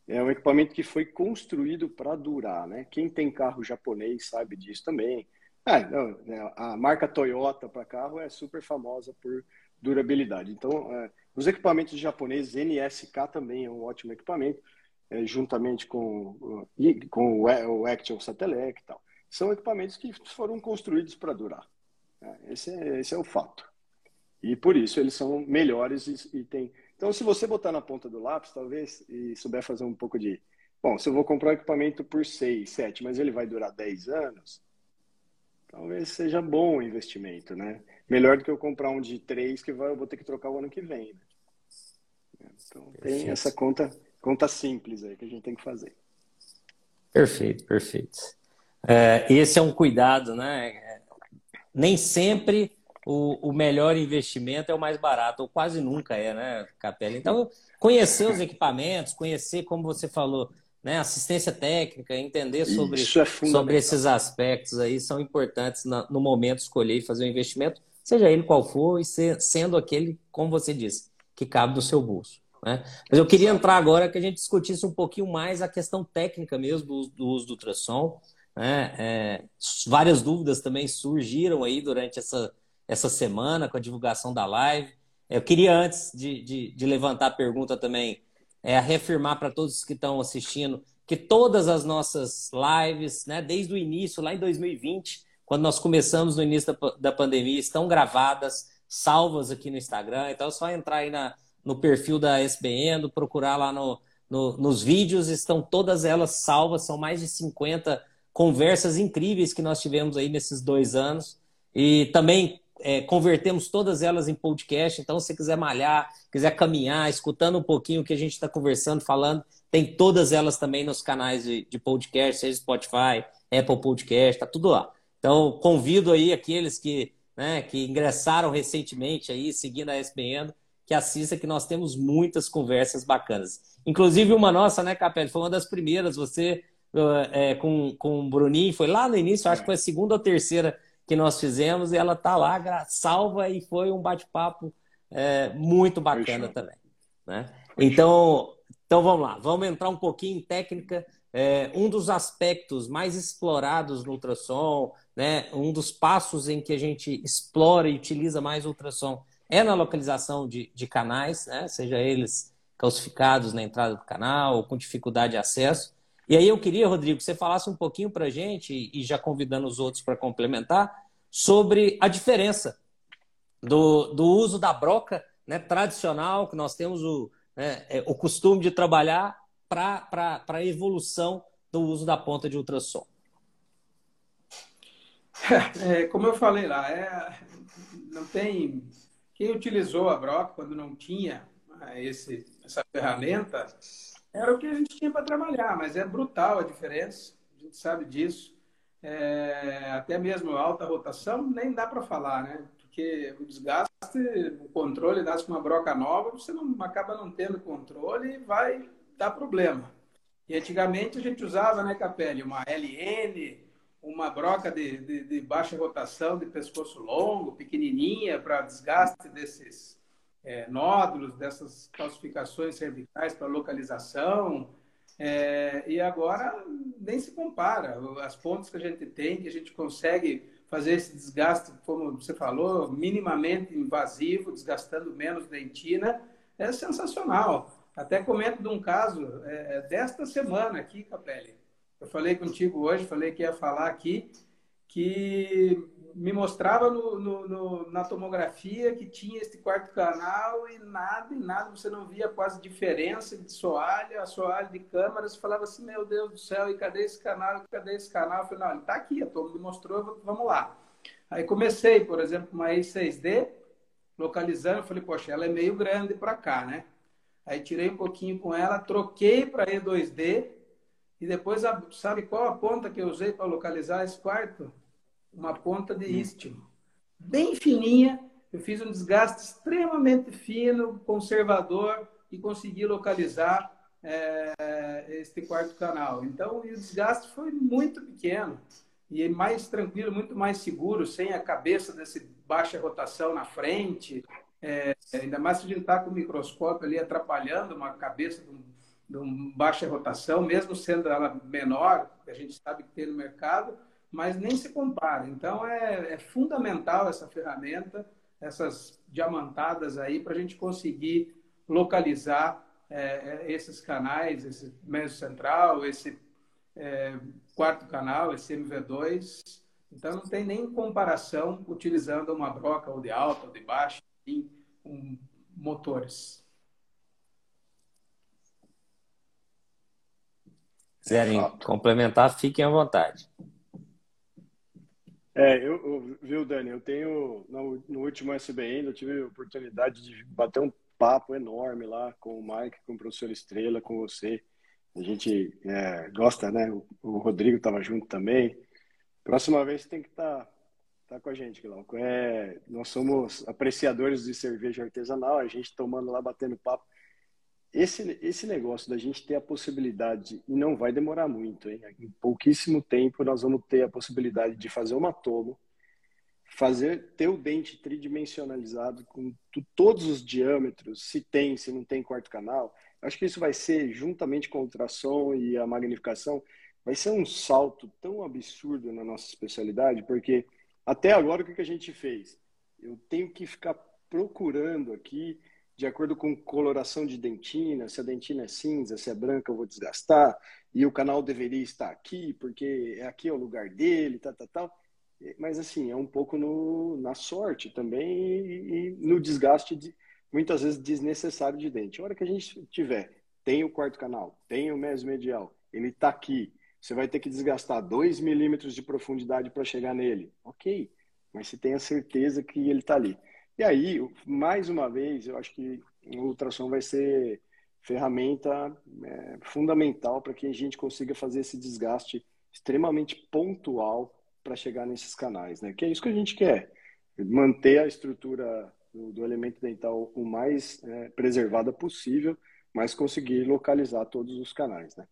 É um equipamento que foi construído para durar, né? Quem tem carro japonês sabe disso também. Ah, não, a marca Toyota para carro é super famosa por durabilidade. Então, é, os equipamentos japoneses, N S K também é um ótimo equipamento, é, juntamente com, com o Action Satellite e tal. São equipamentos que foram construídos para durar. É, esse, é, esse é o fato. E por isso eles são melhores e, e tem... Então, se você botar na ponta do lápis, talvez, e souber fazer um pouco de... Bom, se eu vou comprar um equipamento por seis, sete, mas ele vai durar dez anos... Talvez seja bom o investimento, né? Melhor do que eu comprar um de três que vai, eu vou ter que trocar o ano que vem, né? Então, tem essa conta, conta simples aí que a gente tem que fazer. Perfeito, perfeito. É, esse é um cuidado, né? Nem sempre o, o melhor investimento é o mais barato, ou quase nunca é, né, Capelli? Então, conhecer os equipamentos, conhecer, como você falou, né, assistência técnica, entender sobre, é sobre esses aspectos aí são importantes na, no momento de escolher e fazer o investimento, seja ele qual for, e ser, sendo aquele, como você disse, que cabe no seu bolso, né? Mas eu queria entrar agora que a gente discutisse um pouquinho mais a questão técnica mesmo do, do uso do ultrassom, né? É, várias dúvidas também surgiram aí durante essa, essa semana com a divulgação da live. Eu queria, antes de, de, de levantar a pergunta também, é, reafirmar para todos que estão assistindo que todas as nossas lives, né, desde o início, lá em dois mil e vinte, quando nós começamos no início da, da pandemia, estão gravadas, salvas aqui no Instagram. Então é só entrar aí na no perfil da S B N, procurar lá no, no, nos vídeos, estão todas elas salvas, são mais de cinquenta conversas incríveis que nós tivemos aí nesses dois anos, e também é, convertemos todas elas em podcast. Então, se você quiser malhar, quiser caminhar, escutando um pouquinho o que a gente está conversando, falando, tem todas elas também nos canais de, de podcast, seja Spotify, Apple Podcast, tá tudo lá. Então, convido aí aqueles que, né, que ingressaram recentemente aí, seguindo a S B N, que assista, que nós temos muitas conversas bacanas. Inclusive uma nossa, né, Capelli? Foi uma das primeiras, você é, com, com o Bruninho, foi lá no início, acho que foi a segunda ou terceira que nós fizemos, e ela tá lá, salva, e foi um bate-papo é, muito bacana também, né? Então, então vamos lá, vamos entrar um pouquinho em técnica. É, um dos aspectos mais explorados no ultrassom, né, um dos passos em que a gente explora e utiliza mais o ultrassom é na localização de, de canais, né? Seja eles calcificados na entrada do canal ou com dificuldade de acesso. E aí eu queria, Rodrigo, que você falasse um pouquinho para a gente, e já convidando os outros para complementar, sobre a diferença do, do uso da broca, né, tradicional, que nós temos o, né, o costume de trabalhar, para a evolução do uso da ponta de ultrassom. É, como eu falei lá, é, não tem... Quem utilizou a broca quando não tinha esse, essa ferramenta era o que a gente tinha para trabalhar, mas é brutal a diferença, a gente sabe disso. É, até mesmo alta rotação nem dá para falar, né? Porque o desgaste, o controle, dá-se com uma broca nova, você não, acaba não tendo controle e vai dar problema. E antigamente a gente usava, né, Capelli, uma L N, uma broca de, de, de baixa rotação, de pescoço longo, pequenininha, para desgaste desses é, nódulos, dessas calcificações cervicais para localização. É, e agora nem se compara. As pontas que a gente tem, que a gente consegue fazer esse desgaste, como você falou, minimamente invasivo, desgastando menos dentina, é sensacional. Até comento de um caso é, desta semana aqui, Capelli. Eu falei contigo hoje, falei que ia falar aqui, que me mostrava no, no, no, na tomografia que tinha este quarto canal e nada, e nada, você não via quase diferença de soalho, a soalho de câmera, você falava assim, meu Deus do céu, e cadê esse canal, e cadê esse canal? Eu falei, não, ele tá aqui, a Tom me mostrou, vamos lá. Aí comecei, por exemplo, uma E seis D, localizando, eu falei, poxa, ela é meio grande para cá, né? Aí tirei um pouquinho com ela, troquei para E dois D, e depois, sabe qual a ponta que eu usei para localizar esse quarto? Uma ponta de istmo. Bem fininha, eu fiz um desgaste extremamente fino, conservador, e consegui localizar é, este quarto canal. Então, e o desgaste foi muito pequeno, e mais tranquilo, muito mais seguro, sem a cabeça dessa baixa rotação na frente. É, ainda mais se a gente está com o microscópio ali atrapalhando uma cabeça de um de uma baixa rotação, mesmo sendo ela menor, que a gente sabe que tem no mercado, mas nem se compara. Então, é, é fundamental essa ferramenta, essas diamantadas aí, para a gente conseguir localizar é, esses canais, esse meio central, esse é, quarto canal, esse M V dois. Então, não tem nem comparação utilizando uma broca ou de alta ou de baixa, enfim, com motores. Quiserem complementar, fiquem à vontade. É, eu, eu, viu, Dani, eu tenho, no, no último S B N, eu tive a oportunidade de bater um papo enorme lá com o Mike, com o professor Estrela, com você. A gente é, gosta, né? O, o Rodrigo estava junto também. Próxima vez tem que estar tá, Tá com a gente, Glauco. É, nós somos apreciadores de cerveja artesanal, a gente tomando lá, batendo papo. Esse, esse negócio da gente ter a possibilidade, e não vai demorar muito, hein? Em pouquíssimo tempo nós vamos ter a possibilidade de fazer uma tomo, fazer, ter o dente tridimensionalizado com todos os diâmetros, se tem, se não tem quarto canal. Acho que isso vai ser, juntamente com o ultrassom e a magnificação, vai ser um salto tão absurdo na nossa especialidade, porque até agora o que a gente fez? Eu tenho que ficar procurando aqui, de acordo com coloração de dentina, se a dentina é cinza, se é branca eu vou desgastar, e o canal deveria estar aqui, porque aqui é o lugar dele, tal, tal, tal. Mas assim, é um pouco no, na sorte também e, e no desgaste, de, muitas vezes desnecessário de dente. A hora que a gente tiver, tem o quarto canal, tem o mesomedial, ele está aqui, você vai ter que desgastar dois milímetros de profundidade para chegar nele. Ok, mas você tem a certeza que ele está ali. E aí, mais uma vez, eu acho que o ultrassom vai ser ferramenta é, fundamental para que a gente consiga fazer esse desgaste extremamente pontual para chegar nesses canais, né? Que é isso que a gente quer, manter a estrutura do, do elemento dental o mais é, preservada possível, mas conseguir localizar todos os canais, né?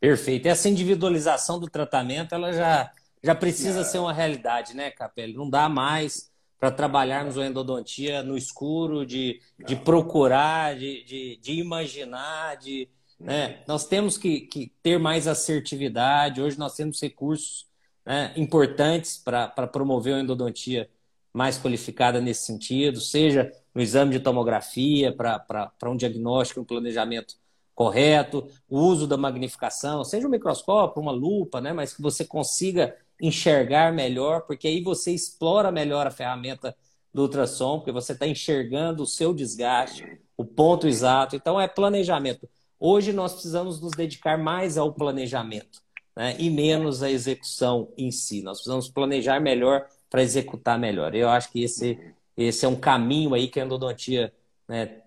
Perfeito. Essa individualização do tratamento, ela já, já precisa é. ser uma realidade, né, Capelli? Não dá mais para trabalharmos a endodontia no escuro, de, de procurar, de, de, de imaginar, de... Né? Nós temos que, que ter mais assertividade. Hoje nós temos recursos, né, importantes para promover a endodontia mais qualificada nesse sentido, seja no exame de tomografia, para um diagnóstico, um planejamento correto, o uso da magnificação, seja um microscópio, uma lupa, né, mas que você consiga enxergar melhor, porque aí você explora melhor a ferramenta do ultrassom, porque você está enxergando o seu desgaste, o ponto exato. Então é planejamento. Hoje nós precisamos nos dedicar mais ao planejamento, né, e menos à execução em si. Nós precisamos planejar melhor para executar melhor. Eu acho que esse, esse é um caminho aí que a endodontia, né,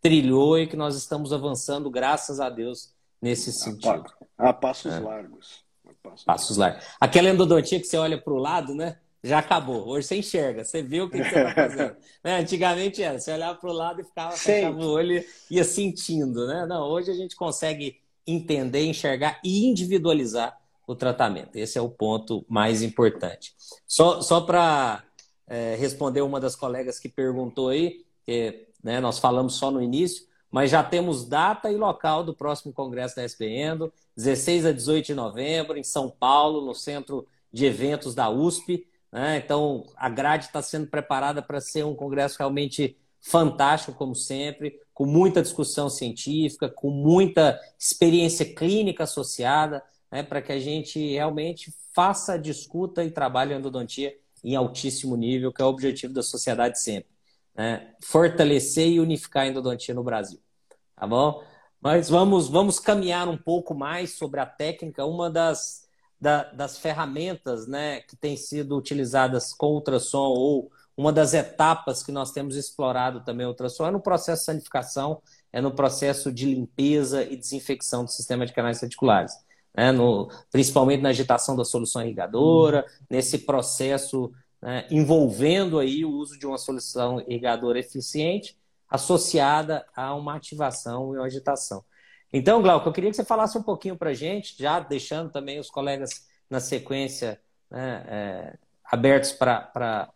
trilhou e que nós estamos avançando, graças a Deus, nesse sentido. A, a passos é. largos. A passos, passos largos. largos. Aquela endodontia que você olha para o lado, né? Já acabou. Hoje você enxerga, você vê o que, que você está fazendo. Né? Antigamente era, você olhava para o lado e ficava, fechava o olho e ia sentindo, né? Não, hoje a gente consegue entender, enxergar e individualizar o tratamento. Esse é o ponto mais importante. Só, só para é, responder uma das colegas que perguntou aí, que, né, nós falamos só no início, mas já temos data e local do próximo congresso da U S P Endo, dezesseis a dezoito de novembro, em São Paulo, no Centro de Eventos da U S P. É, então, a grade está sendo preparada para ser um congresso realmente fantástico, como sempre, com muita discussão científica, com muita experiência clínica associada, né, para que a gente realmente faça, discuta e trabalhe a endodontia em altíssimo nível, que é o objetivo da sociedade sempre, né? Fortalecer e unificar a endodontia no Brasil. Tá bom? Mas vamos, vamos caminhar um pouco mais sobre a técnica. Uma das Da, das ferramentas, né, que têm sido utilizadas com ultrassom, ou uma das etapas que nós temos explorado também o ultrassom, é no processo de sanificação, é no processo de limpeza e desinfecção do sistema de canais reticulares, né, no, principalmente na agitação da solução irrigadora, nesse processo, né, envolvendo aí o uso de uma solução irrigadora eficiente associada a uma ativação e uma agitação. Então, Glauco, eu queria que você falasse um pouquinho para a gente, já deixando também os colegas na sequência, né, é, abertos para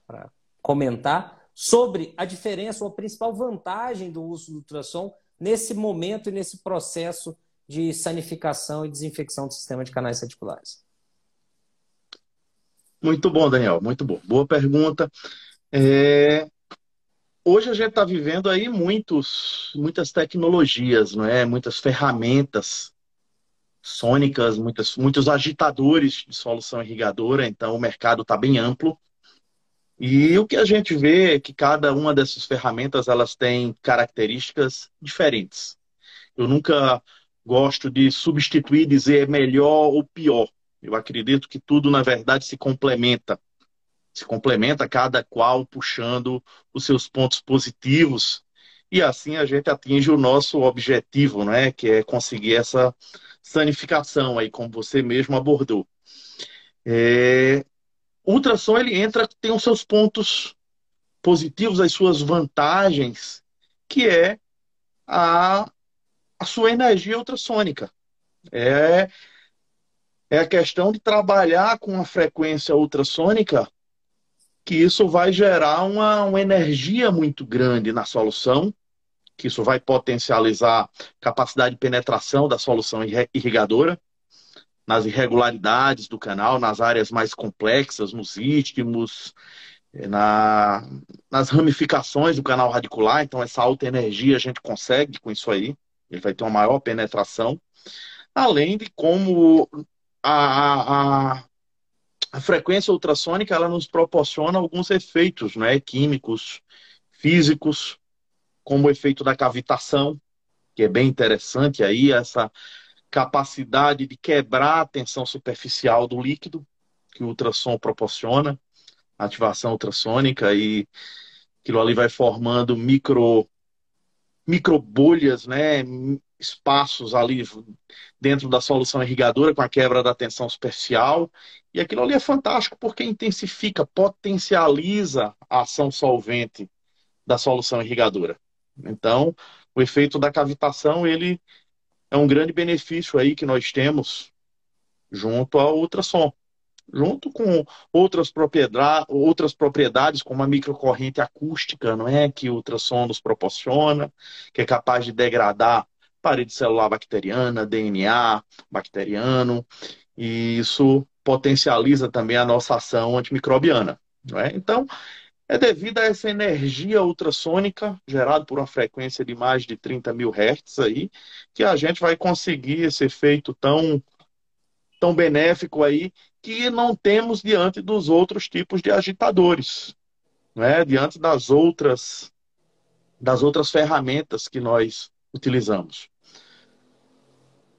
comentar, sobre a diferença ou a principal vantagem do uso do ultrassom nesse momento e nesse processo de sanificação e desinfecção do sistema de canais reticulares. Muito bom, Daniel, muito bom. Boa pergunta. É... Hoje a gente está vivendo aí muitos, muitas tecnologias, não é? Muitas ferramentas sônicas, muitas, muitos agitadores de solução irrigadora, então o mercado está bem amplo. E o que a gente vê é que cada uma dessas ferramentas, elas têm características diferentes. Eu nunca gosto de substituir, dizer melhor ou pior. Eu acredito que tudo, na verdade, se complementa. Se complementa, cada qual puxando os seus pontos positivos, e assim a gente atinge o nosso objetivo, né? Que é conseguir essa sanificação aí, como você mesmo abordou. É... o ultrassom, ele entra, tem os seus pontos positivos, as suas vantagens, que é a, a sua energia ultrassônica. É, é a questão de trabalhar com a frequência ultrassônica, que isso vai gerar uma, uma energia muito grande na solução, que isso vai potencializar a capacidade de penetração da solução irrigadora, nas irregularidades do canal, nas áreas mais complexas, nos istmos, na, nas ramificações do canal radicular. Então, essa alta energia a gente consegue com isso aí. Ele vai ter uma maior penetração. Além de como a, a, a frequência ultrassônica ela nos proporciona alguns efeitos, né? Químicos, físicos, como o efeito da cavitação, que é bem interessante aí, essa capacidade de quebrar a tensão superficial do líquido, que o ultrassom proporciona, ativação ultrassônica, e aquilo ali vai formando micro, micro bolhas, né, espaços ali dentro da solução irrigadora com a quebra da tensão superficial, e aquilo ali é fantástico porque intensifica, potencializa a ação solvente da solução irrigadora. Então, o efeito da cavitação, ele é um grande benefício aí que nós temos junto ao ultrassom. Junto com outras propriedades, outras propriedades como a microcorrente acústica, não é? Que o ultrassom nos proporciona, que é capaz de degradar parede celular bacteriana, D N A bacteriano, e isso potencializa também a nossa ação antimicrobiana, não é? Então, é devido a essa energia ultrassônica gerada por uma frequência de mais de trinta mil hertz aí, que a gente vai conseguir esse efeito tão, tão benéfico aí, que não temos diante dos outros tipos de agitadores, né? Diante das outras, das outras ferramentas que nós utilizamos.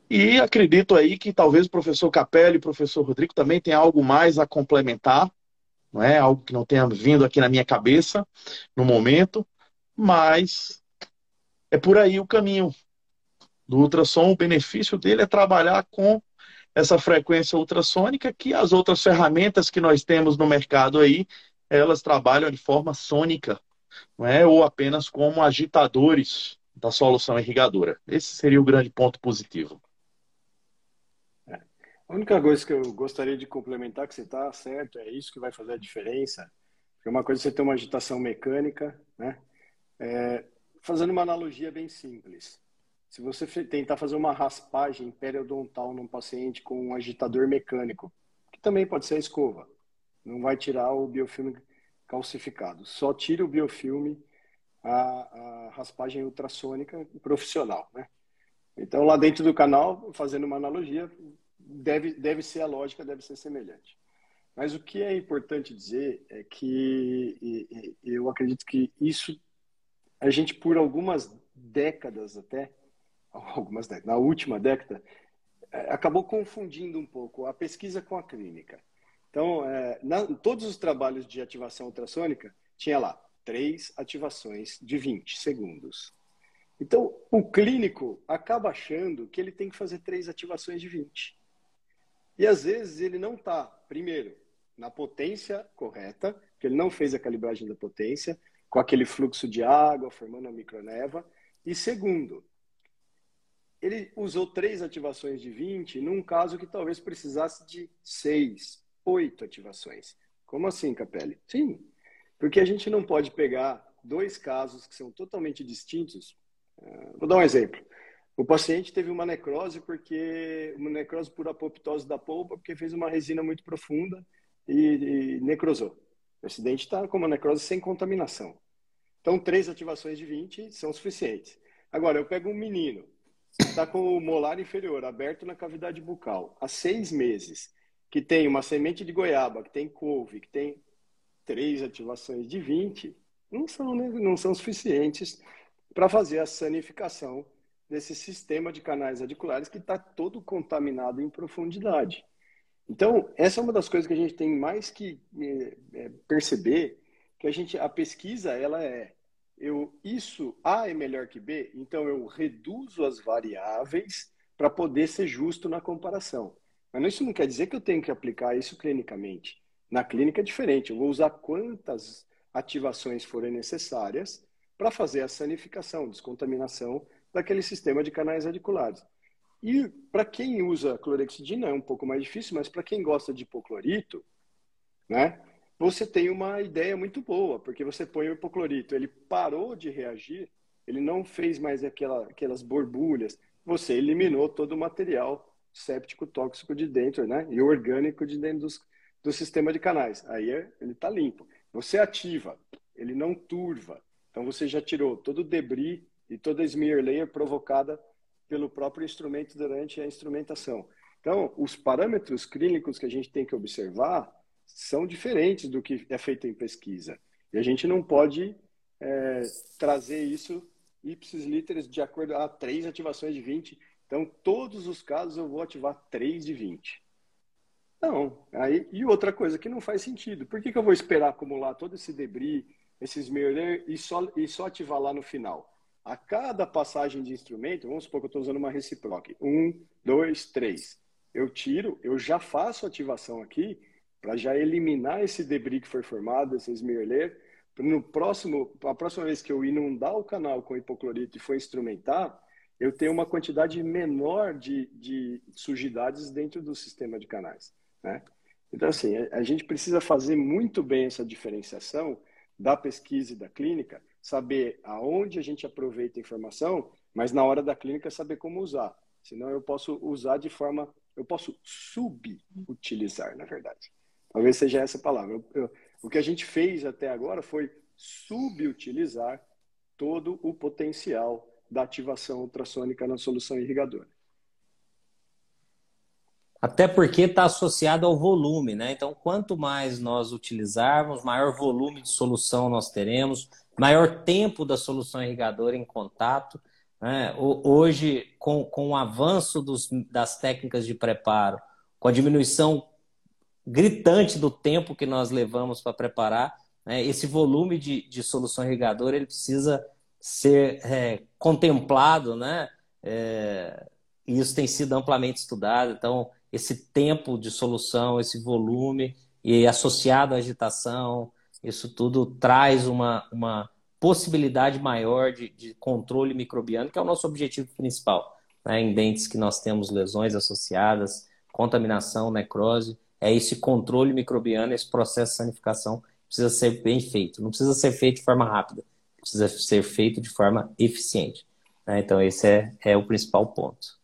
E acredito aí que talvez o professor Capelli e o professor Rodrigo também tenham algo mais a complementar, não é algo que não tenha vindo aqui na minha cabeça no momento, mas é por aí o caminho do ultrassom. O benefício dele é trabalhar com essa frequência ultrassônica, que as outras ferramentas que nós temos no mercado aí, elas trabalham de forma sônica, não é? Ou apenas como agitadores da solução irrigadora. Esse seria o grande ponto positivo. A única coisa que eu gostaria de complementar, que você está certo, é isso que vai fazer a diferença. Porque uma coisa é você ter uma agitação mecânica, né? É, fazendo uma analogia bem simples. Se você tentar fazer uma raspagem periodontal num paciente com um agitador mecânico, que também pode ser a escova, não vai tirar o biofilme calcificado. Só tira o biofilme a, a raspagem ultrassônica profissional, né? Então, lá dentro do canal, fazendo uma analogia... Deve, deve ser a lógica, deve ser semelhante. Mas o que é importante dizer é que e, e, eu acredito que isso, a gente por algumas décadas até, algumas décadas, na última década, acabou confundindo um pouco a pesquisa com a clínica. Então, é, na, todos os trabalhos de ativação ultrassônica, tinha lá três ativações de vinte segundos. Então, o clínico acaba achando que ele tem que fazer três ativações de vinte. E às vezes ele não está, primeiro, na potência correta, porque ele não fez a calibragem da potência, com aquele fluxo de água formando a microneva. E segundo, ele usou três ativações de vinte num caso que talvez precisasse de seis, oito ativações. Como assim, Capelli? Sim, porque a gente não pode pegar dois casos que são totalmente distintos. Vou dar um exemplo. O paciente teve uma necrose porque uma necrose por apoptose da polpa, porque fez uma resina muito profunda e, e necrosou. O paciente está com uma necrose sem contaminação. Então, três ativações de vinte são suficientes. Agora, eu pego um menino que está com o molar inferior aberto na cavidade bucal há seis meses, que tem uma semente de goiaba, que tem couve, que tem três ativações de vinte, não são, né? Não são suficientes para fazer a sanificação desse sistema de canais radiculares que está todo contaminado em profundidade. Então, essa é uma das coisas que a gente tem mais que é, é, perceber, que a, gente, a pesquisa ela é, eu, isso A é melhor que B, então eu reduzo as variáveis para poder ser justo na comparação. Mas isso não quer dizer que eu tenho que aplicar isso clinicamente. Na clínica é diferente, eu vou usar quantas ativações forem necessárias para fazer a sanificação, descontaminação daquele sistema de canais radiculares. E para quem usa clorexidina é um pouco mais difícil, mas para quem gosta de hipoclorito, né, você tem uma ideia muito boa, porque você põe o hipoclorito, ele parou de reagir, ele não fez mais aquela, aquelas borbulhas, você eliminou todo o material séptico tóxico de dentro, né, e orgânico de dentro dos, do sistema de canais. Aí ele está limpo. Você ativa, ele não turva. Então você já tirou todo o debris e toda a smear layer provocada pelo próprio instrumento durante a instrumentação. Então, os parâmetros clínicos que a gente tem que observar são diferentes do que é feito em pesquisa. E a gente não pode é, trazer isso ipsis literis de acordo a três ativações de vinte. Então, todos os casos eu vou ativar três de vinte. Não. Aí, e outra coisa que não faz sentido. Por que, que eu vou esperar acumular todo esse debris, esses smear e só, e só ativar lá no final? A cada passagem de instrumento, vamos supor que eu estou usando uma reciproque. Um, dois, três. Eu tiro, eu já faço ativação aqui para já eliminar esse debris que foi formado, esse smear layer. No próximo, a próxima vez que eu inundar o canal com hipoclorito e for instrumentar, eu tenho uma quantidade menor de, de sujidades dentro do sistema de canais, né? Então, assim, a gente precisa fazer muito bem essa diferenciação da pesquisa e da clínica, saber aonde a gente aproveita a informação, mas na hora da clínica saber como usar. Senão eu posso usar de forma... Eu posso subutilizar, na verdade. Talvez seja essa a palavra. Eu, eu, o que a gente fez até agora foi subutilizar todo o potencial da ativação ultrassônica na solução irrigadora. Até porque está associado ao volume, né? Então, quanto mais nós utilizarmos, maior volume de solução nós teremos, maior tempo da solução irrigadora em contato, né? Hoje, com, com o avanço dos, das técnicas de preparo, com a diminuição gritante do tempo que nós levamos para preparar, né? Esse volume de, de solução irrigadora ele precisa ser é, contemplado, né? É, e isso tem sido amplamente estudado. Então, esse tempo de solução, esse volume e associado à agitação, isso tudo traz uma, uma possibilidade maior de, de controle microbiano, que é o nosso objetivo principal, né? Em dentes que nós temos lesões associadas, contaminação, necrose, é esse controle microbiano, esse processo de sanificação precisa ser bem feito. Não precisa ser feito de forma rápida, precisa ser feito de forma eficiente, né? Então, esse é, é o principal ponto.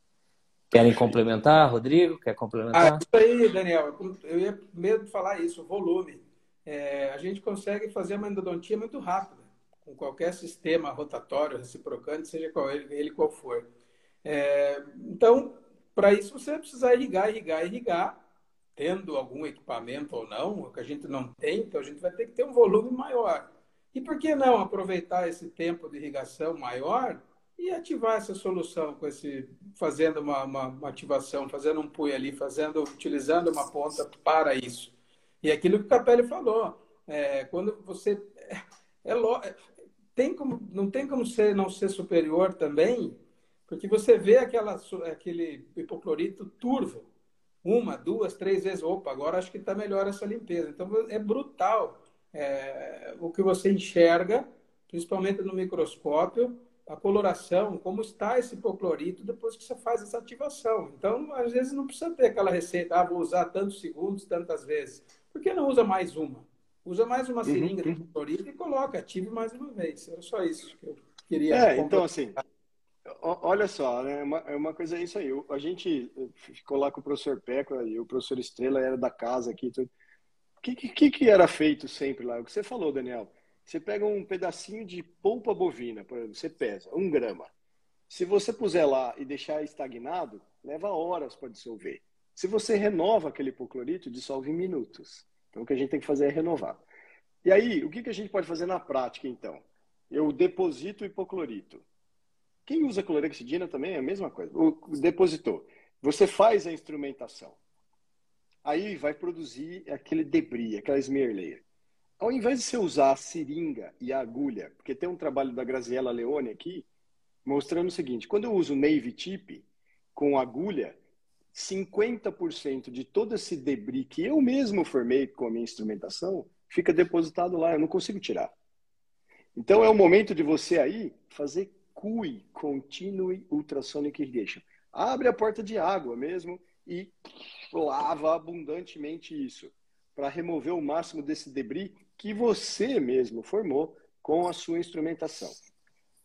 Querem complementar, Rodrigo? Quer complementar? Ah, isso aí, Daniel. Eu ia primeiro falar isso, o volume. É, a gente consegue fazer uma endodontia muito rápida, com qualquer sistema rotatório, reciprocante, seja qual ele, ele qual for. É, então, para isso você precisa irrigar, irrigar, irrigar, tendo algum equipamento ou não, o que a gente não tem, então a gente vai ter que ter um volume maior. E por que não aproveitar esse tempo de irrigação maior e ativar essa solução com esse, fazendo uma, uma, uma ativação, fazendo um punho ali, fazendo, utilizando uma ponta para isso. E aquilo que o Capelli falou, é, quando você é, é, tem como, não tem como ser, não ser superior também, porque você vê aquela, aquele hipoclorito turvo, uma, duas, três vezes, opa, agora acho que está melhor essa limpeza. Então é brutal é, o que você enxerga, principalmente no microscópio, a coloração, como está esse hipoclorito depois que você faz essa ativação. Então, às vezes, não precisa ter aquela receita, ah, vou usar tantos segundos, tantas vezes. Por que não usa mais uma? Usa mais uma seringa uhum. de hipoclorito e coloca, ative mais uma vez. Era só isso que eu queria. É, então, assim, olha só, né? uma, uma coisa é isso aí. A gente ficou lá com o professor Pécora e o professor Estrela era da casa aqui. Tudo. O que, que, que era feito sempre lá? O que você falou, Daniel? Você pega um pedacinho de polpa bovina, por exemplo, você pesa um grama. Se você puser lá e deixar estagnado, leva horas para dissolver. Se você renova aquele hipoclorito, dissolve em minutos. Então, o que a gente tem que fazer é renovar. E aí, o que a gente pode fazer na prática, então? Eu deposito o hipoclorito. Quem usa clorexidina também é a mesma coisa. O depositor. Você faz a instrumentação. Aí vai produzir aquele debris, aquela smear layer. Ao invés de você usar a seringa e a agulha, porque tem um trabalho da Graziella Leone aqui, mostrando o seguinte, quando eu uso Navy Tip com agulha, cinquenta por cento de todo esse debris que eu mesmo formei com a minha instrumentação fica depositado lá, eu não consigo tirar. Então é o momento de você aí fazer C U I, Continue Ultrasonic Irrigation. Abre a porta de água mesmo e lava abundantemente isso, para remover o máximo desse debris que você mesmo formou com a sua instrumentação.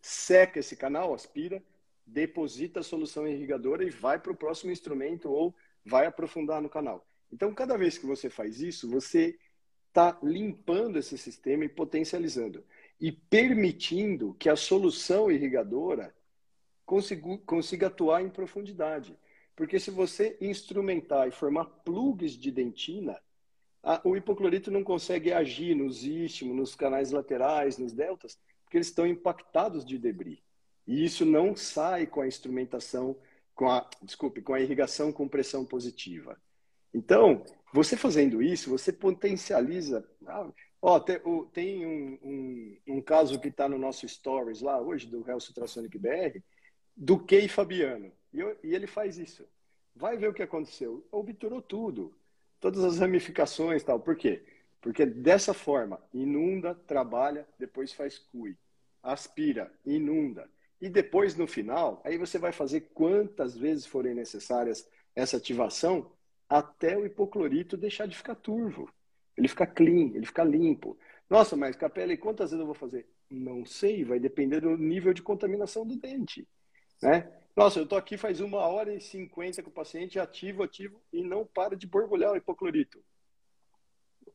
Seca esse canal, aspira, deposita a solução irrigadora e vai para o próximo instrumento ou vai aprofundar no canal. Então, cada vez que você faz isso, você está limpando esse sistema e potencializando. E permitindo que a solução irrigadora consiga, consiga atuar em profundidade. Porque se você instrumentar e formar plugs de dentina, a, o hipoclorito não consegue agir nos istmos, nos canais laterais, nos deltas, porque eles estão impactados de debris. E isso não sai com a instrumentação, com a, desculpe, com a irrigação com pressão positiva. Então, você fazendo isso, você potencializa. Ah, ó, tem, o, tem um, um, um caso que está no nosso Stories lá hoje, do Helse Ultrasonic B R, do Key Fabiano. E, eu, e ele faz isso. Vai ver o que aconteceu. Obturou tudo. Todas as ramificações e tal. Por quê? Porque dessa forma, inunda, trabalha, depois faz C U I. Aspira, inunda. E depois, no final, aí você vai fazer quantas vezes forem necessárias essa ativação até o hipoclorito deixar de ficar turvo. Ele fica clean, ele fica limpo. Nossa, mas Capelli, quantas vezes eu vou fazer? Não sei, vai depender do nível de contaminação do dente. Né? Nossa, eu tô aqui faz uma hora e cinquenta com o paciente, ativo, ativo, e não para de borbulhar o hipoclorito.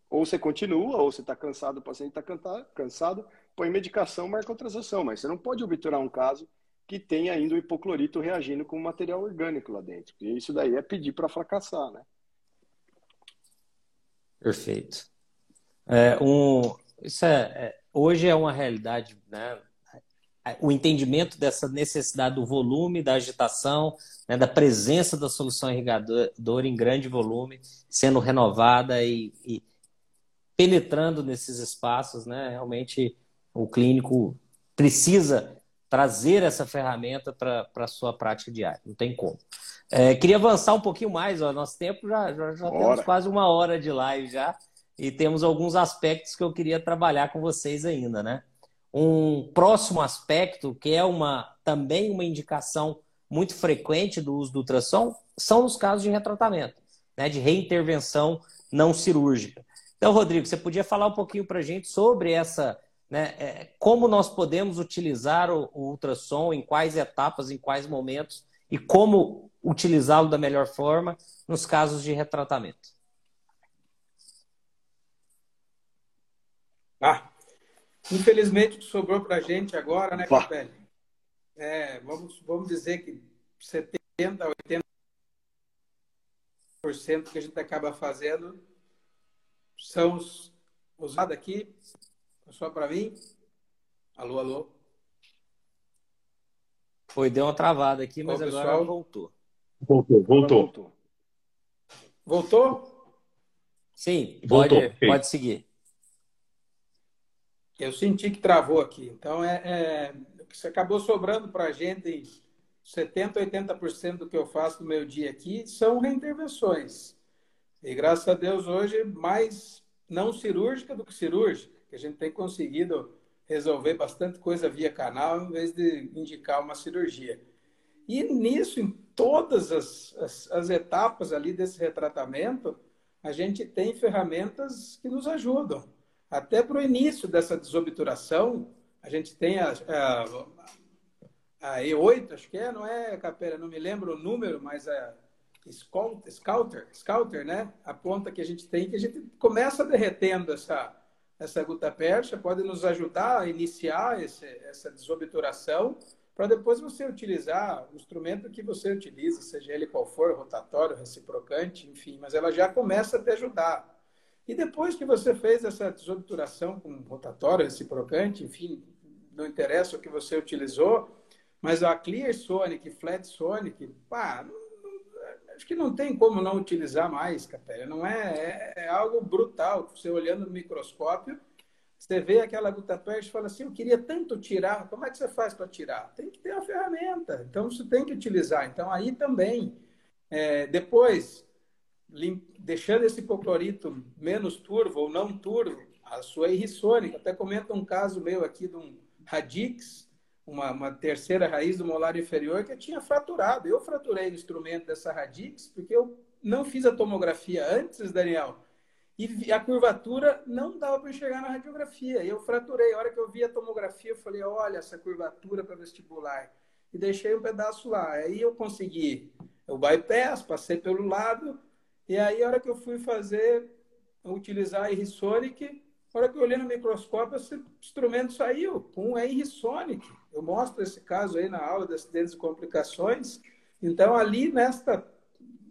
Ou você continua, ou você está cansado, o paciente está cansado, põe medicação, marca ultrassom, mas você não pode obturar um caso que tem ainda o hipoclorito reagindo com o material orgânico lá dentro. E isso daí é pedir para fracassar, né? Perfeito. É, um, isso é, é, hoje é uma realidade, né? O entendimento dessa necessidade do volume, da agitação, né, da presença da solução irrigadora em grande volume, sendo renovada e, e penetrando nesses espaços, né? Realmente o clínico precisa trazer essa ferramenta para a sua prática diária, não tem como. É, queria avançar um pouquinho mais, ó, nosso tempo já, já, já temos quase uma hora de live já, e temos alguns aspectos que eu queria trabalhar com vocês ainda, né? Um próximo aspecto, que é uma, também uma indicação muito frequente do uso do ultrassom, são os casos de retratamento, né, de reintervenção não cirúrgica. Então, Rodrigo, você podia falar um pouquinho para a gente sobre essa, né, como nós podemos utilizar o, o ultrassom, em quais etapas, em quais momentos, e como utilizá-lo da melhor forma nos casos de retratamento. Ah, infelizmente sobrou para a gente agora, né, Capelli? É, vamos, vamos dizer que setenta por cento, oitenta por cento que a gente acaba fazendo são os usados aqui. Só para mim? Alô, alô? Foi, deu uma travada aqui, mas bom, agora voltou. Voltou, voltou. Voltou? Sim, voltou. Pode, Sim. pode seguir. Eu senti que travou aqui. Então, é, é, acabou sobrando para a gente setenta por cento, oitenta por cento do que eu faço no meu dia aqui são reintervenções. E graças a Deus hoje, mais não cirúrgica do que cirúrgica, que a gente tem conseguido resolver bastante coisa via canal em vez de indicar uma cirurgia. E nisso, em todas as, as, as etapas ali desse retratamento, a gente tem ferramentas que nos ajudam. Até para o início dessa desobturação, a gente tem a, a, a E oito, acho que é, não é, Capelli? Não me lembro o número, mas a Scouter, Scouter, né? A ponta que a gente tem, que a gente começa derretendo essa, essa gutapercha, pode nos ajudar a iniciar esse, essa desobturação, para depois você utilizar o instrumento que você utiliza, seja ele qual for, rotatório, reciprocante, enfim, mas ela já começa a te ajudar. E depois que você fez essa desobturação com rotatório, reciprocante, enfim, não interessa o que você utilizou, mas a Clear Sonic, Flat Sonic, pá, não, não, acho que não tem como não utilizar mais, Capelli. Não é, é, é algo brutal. Você olhando no microscópio, você vê aquela gutapercha e fala assim, eu queria tanto tirar, como é que você faz para tirar? Tem que ter uma ferramenta, então você tem que utilizar. Então aí também É, depois, deixando esse hipoclorito menos turvo ou não turvo, a sua irrissônica. Até comenta um caso meu aqui de um radix, uma, uma terceira raiz do molar inferior que eu tinha fraturado. Eu fraturei o instrumento dessa radix porque eu não fiz a tomografia antes, Daniel. E a curvatura não dava para enxergar na radiografia. E eu fraturei. A hora que eu vi a tomografia, eu falei, olha essa curvatura para vestibular. E deixei um pedaço lá. Aí eu consegui o bypass, passei pelo lado. E aí, a hora que eu fui fazer, utilizar a E Sonic, a hora que eu olhei no microscópio, esse instrumento saiu com a E Sonic. Eu mostro esse caso aí na aula de acidentes e complicações. Então, ali nesta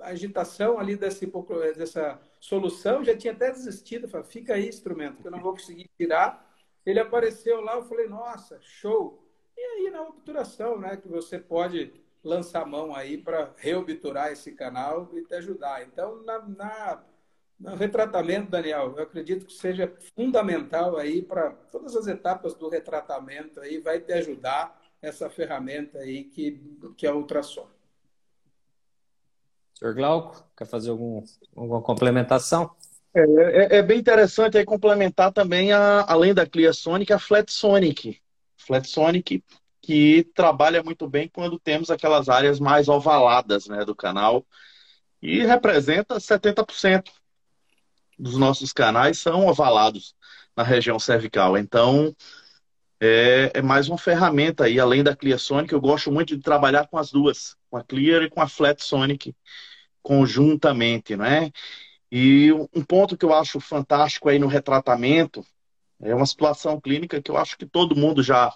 agitação ali desse, dessa solução, já tinha até desistido. Falei, fica aí, instrumento, que eu não vou conseguir tirar. Ele apareceu lá, eu falei, nossa, show! E aí na obturação, né, que você pode lançar a mão aí para reobturar esse canal e te ajudar. Então, na, na, no retratamento, Daniel, eu acredito que seja fundamental aí para todas as etapas do retratamento aí, vai te ajudar essa ferramenta aí que, que é o ultrassom. senhor Glauco, quer fazer algum, alguma complementação? É, é, é bem interessante aí complementar também, a, além da Clear Sonic, a Flat Sonic. Flat Sonic que trabalha muito bem quando temos aquelas áreas mais ovaladas, né, do canal, e representa setenta por cento dos nossos canais são ovalados na região cervical. Então, é, é mais uma ferramenta aí, além da Clear Sonic. Eu gosto muito de trabalhar com as duas, com a Clear e com a Flat Sonic conjuntamente, né? E um ponto que eu acho fantástico aí no retratamento é uma situação clínica que eu acho que todo mundo já,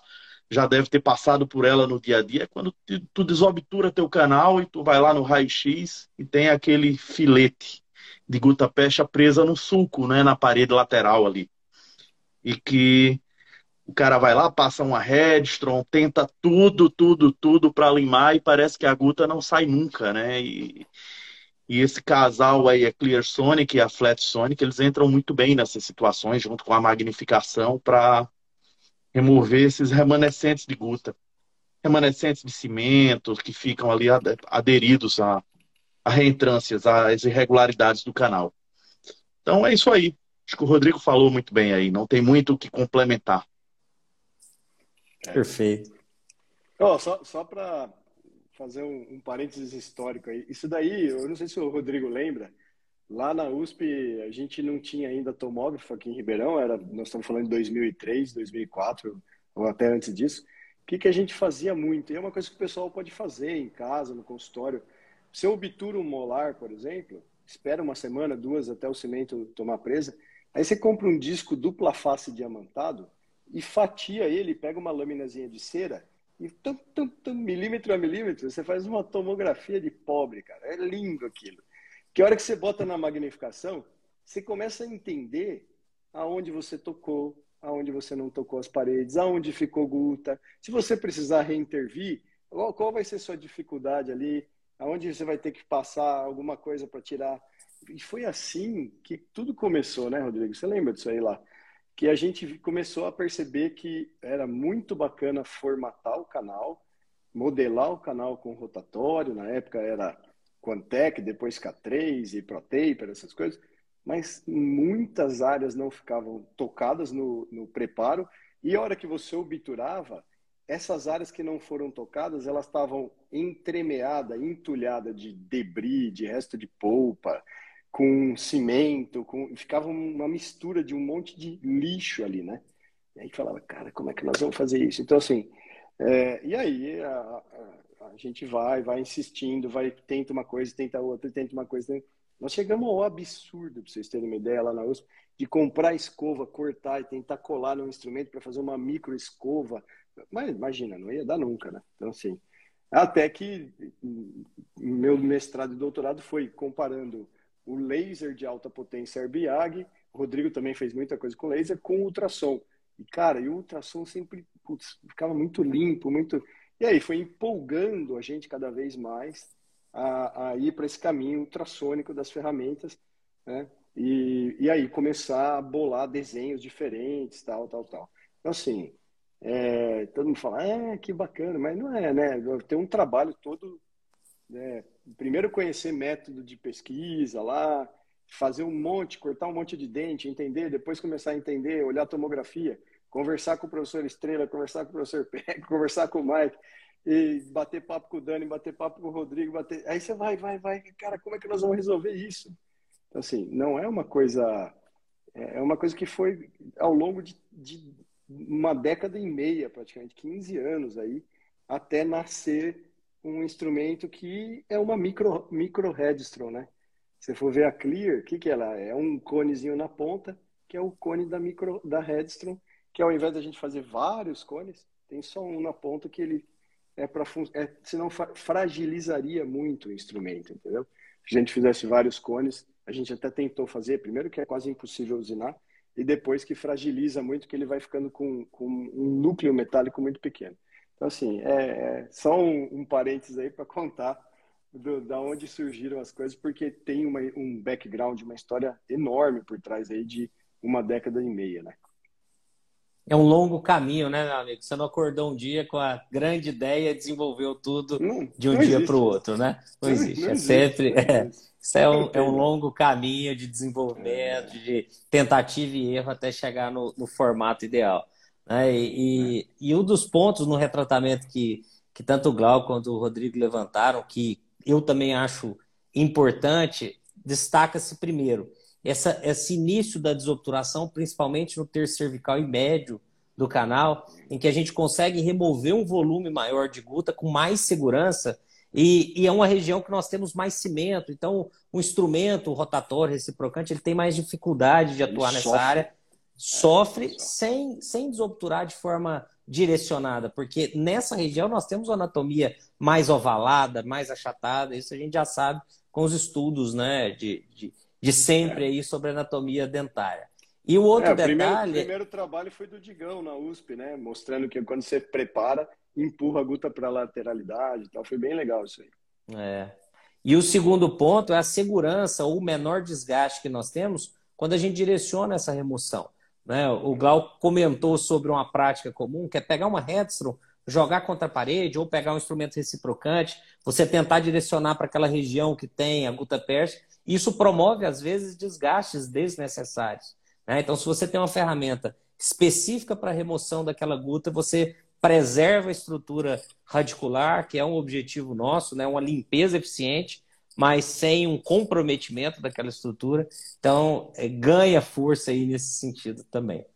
já deve ter passado por ela no dia a dia, é quando tu desobtura teu canal e tu vai lá no raio-x e tem aquele filete de gutapecha presa no sulco, né, na parede lateral ali. E que o cara vai lá, passa uma Redstone, tenta tudo, tudo, tudo para limar e parece que a guta não sai nunca, né? E, e esse casal aí, a Clear Sonic e a Flat Sonic, eles entram muito bem nessas situações, junto com a magnificação, para remover esses remanescentes de guta. Remanescentes de cimento, que ficam ali aderidos a, a reentrâncias, às irregularidades do canal. Então é isso aí. Acho que o Rodrigo falou muito bem aí, não tem muito o que complementar. É. Perfeito. Oh, só só para fazer um, um parênteses histórico aí. Isso daí, eu não sei se o Rodrigo lembra, lá na U S P a gente não tinha ainda tomógrafo aqui em Ribeirão, era, nós estamos falando de dois mil e três, dois mil e quatro, ou até antes disso. O que, que a gente fazia muito? E é uma coisa que o pessoal pode fazer em casa, no consultório. Se eu obturo um molar, por exemplo, espera uma semana, duas, até o cimento tomar presa, aí você compra um disco dupla face diamantado, e fatia ele, pega uma laminazinha de cera e tum, tum, tum, milímetro a milímetro, você faz uma tomografia de pobre, cara. É lindo aquilo. Que a hora que você bota na magnificação, você começa a entender aonde você tocou, aonde você não tocou as paredes, aonde ficou guta. Se você precisar reintervir, qual vai ser sua dificuldade ali, aonde você vai ter que passar alguma coisa para tirar. E foi assim que tudo começou, né, Rodrigo? Você lembra disso aí lá? Que a gente começou a perceber que era muito bacana formatar o canal, modelar o canal com rotatório, na época era Quantec, depois K três e ProTaper, essas coisas, mas muitas áreas não ficavam tocadas no, no preparo, e a hora que você obturava, essas áreas que não foram tocadas, elas estavam entremeadas, entulhadas de debris, de resto de polpa, com cimento, com... ficava uma mistura de um monte de lixo ali, né? E aí falava, cara, como é que nós vamos fazer isso? Então, assim, é... e aí a, a, a gente vai, vai insistindo, vai, tenta uma coisa, tenta outra, tenta uma coisa. Tenta... Nós chegamos ao absurdo, pra vocês terem uma ideia, lá na U S P, de comprar escova, cortar e tentar colar num instrumento para fazer uma micro escova. Mas imagina, não ia dar nunca, né? Então, assim, até que meu mestrado e doutorado foi comparando o laser de alta potência Arbiag, o Rodrigo também fez muita coisa com laser, com ultrassom. E, cara, e o ultrassom sempre, putz, ficava muito limpo, muito... E aí foi empolgando a gente cada vez mais a, a ir para esse caminho ultrassônico das ferramentas, né? E, e aí começar a bolar desenhos diferentes, tal, tal, tal. Então, assim, é, todo mundo fala, é, que bacana, mas não é, né? Tem um trabalho todo né, primeiro conhecer método de pesquisa lá, fazer um monte, cortar um monte de dente, entender, depois começar a entender, olhar a tomografia, conversar com o professor Estrela, conversar com o professor Pécora, conversar com o Mike, e bater papo com o Dani, bater papo com o Rodrigo, bater... aí você vai, vai, vai, cara, como é que nós vamos resolver isso? Então, assim, não é uma coisa... É uma coisa que foi ao longo de, de uma década e meia, praticamente, quinze anos aí, até nascer um instrumento que é uma micro, micro headstone, né? Se você for ver a Clear, o que, que ela é? É um conezinho na ponta, que é o cone da, micro, da Headstrom, que ao invés da gente fazer vários cones, tem só um na ponta que ele é para... É, senão fragilizaria muito o instrumento, entendeu? Se a gente fizesse vários cones, a gente até tentou fazer, primeiro que é quase impossível usinar, e depois que fragiliza muito, que ele vai ficando com, com um núcleo metálico muito pequeno. Então, assim, é, é só um, um parênteses aí para contar Do, da onde surgiram as coisas, porque tem uma, um background, uma história enorme por trás aí de uma década e meia, né? É um longo caminho, né, meu amigo? Você não acordou um dia com a grande ideia e desenvolveu tudo não, de um dia para o outro, né? Não, não existe. Não é existe, sempre... Não é, existe. Isso é um, é um longo caminho de desenvolvimento, é. de tentativa e erro até chegar no, no formato ideal, né? E, é. e, e um dos pontos no retratamento que, que tanto o Glauco quanto o Rodrigo levantaram, que eu também acho importante, destaca-se primeiro essa, esse início da desobturação, principalmente no terço cervical e médio do canal, em que a gente consegue remover um volume maior de guta com mais segurança, e, e é uma região que nós temos mais cimento, então o instrumento rotatório, reciprocante, ele tem mais dificuldade de atuar ele nessa sofre. área, sofre, é, sofre. Sem, sem desobturar de forma direcionada, porque nessa região nós temos uma anatomia mais ovalada, mais achatada, isso a gente já sabe com os estudos, né, de, de, de sempre é. aí sobre anatomia dentária. E o outro é, o detalhe... Primeiro, o primeiro trabalho foi do Digão na U S P, né, mostrando que quando você prepara, empurra a guta para a lateralidade e tal, foi bem legal isso aí. É. E o segundo ponto é a segurança ou o menor desgaste que nós temos quando a gente direciona essa remoção. Né? O Glauco comentou sobre uma prática comum, que é pegar uma headstone, jogar contra a parede ou pegar um instrumento reciprocante, você tentar direcionar para aquela região que tem a guta pérsica, isso promove, às vezes, desgastes desnecessários, né? Então, se você tem uma ferramenta específica para a remoção daquela guta, você preserva a estrutura radicular, que é um objetivo nosso, né? Uma limpeza eficiente, mas sem um comprometimento daquela estrutura. Então, é, ganha força aí nesse sentido também,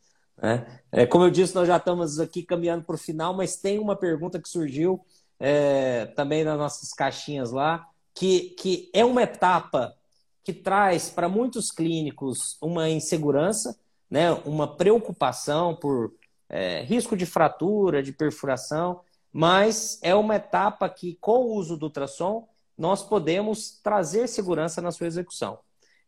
né? É, como eu disse, nós já estamos aqui caminhando para o final, mas tem uma pergunta que surgiu é, também nas nossas caixinhas lá, que, que é uma etapa que traz para muitos clínicos uma insegurança, né? Uma preocupação por é, risco de fratura, de perfuração, mas é uma etapa que, com o uso do ultrassom, nós podemos trazer segurança na sua execução.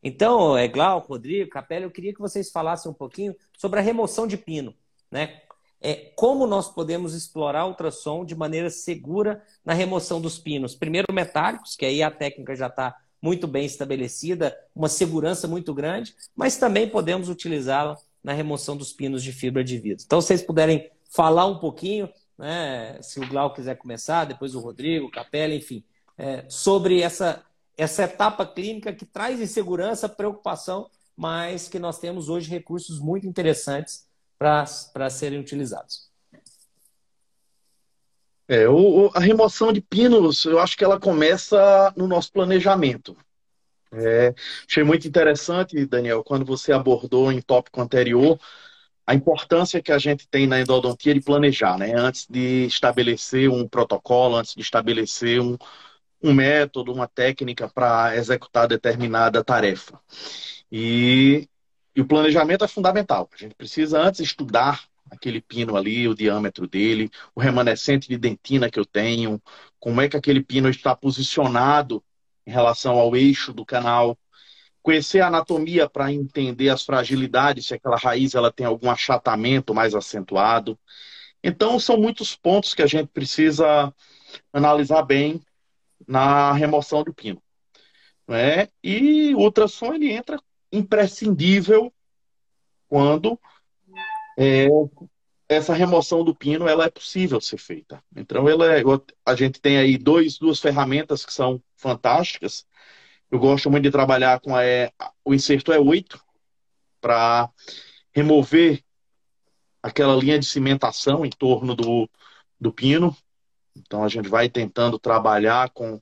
Então, Glauco, Rodrigo, Capelli, eu queria que vocês falassem um pouquinho sobre a remoção de pino, né? É, como nós podemos explorar ultrassom de maneira segura na remoção dos pinos? Primeiro, metálicos, que aí a técnica já está muito bem estabelecida, uma segurança muito grande, mas também podemos utilizá-la na remoção dos pinos de fibra de vidro. Então, se vocês puderem falar um pouquinho, né, se o Glauco quiser começar, depois o Rodrigo, o Capelli, enfim... É, sobre essa, essa etapa clínica que traz insegurança, preocupação, mas que nós temos hoje recursos muito interessantes para serem utilizados. É, o, a remoção de pinos, eu acho que ela começa no nosso planejamento. É, achei muito interessante, Daniel, quando você abordou em tópico anterior a importância que a gente tem na endodontia de planejar, né? Antes de estabelecer um protocolo, antes de estabelecer um um método, uma técnica para executar determinada tarefa. E, e o planejamento é fundamental. A gente precisa antes estudar aquele pino ali, o diâmetro dele, o remanescente de dentina que eu tenho, como é que aquele pino está posicionado em relação ao eixo do canal, conhecer a anatomia para entender as fragilidades, se aquela raiz ela tem algum achatamento mais acentuado. Então, são muitos pontos que a gente precisa analisar bem na remoção do pino, né? E o ultrassom ele entra imprescindível quando é, essa remoção do pino ela é possível ser feita. Então, ela é, a gente tem aí dois, duas ferramentas que são fantásticas. Eu gosto muito de trabalhar com a, o inserto E oito para remover aquela linha de cimentação em torno do, do pino. Então, a gente vai tentando trabalhar com,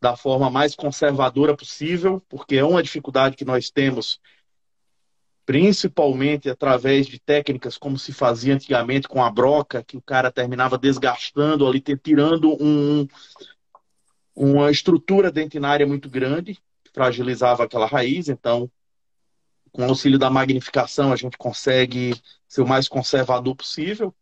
da forma mais conservadora possível, porque é uma dificuldade que nós temos, principalmente através de técnicas como se fazia antigamente com a broca, que o cara terminava desgastando ali, tirando um, uma estrutura dentinária muito grande, que fragilizava aquela raiz. Então, com o auxílio da magnificação, a gente consegue ser o mais conservador possível.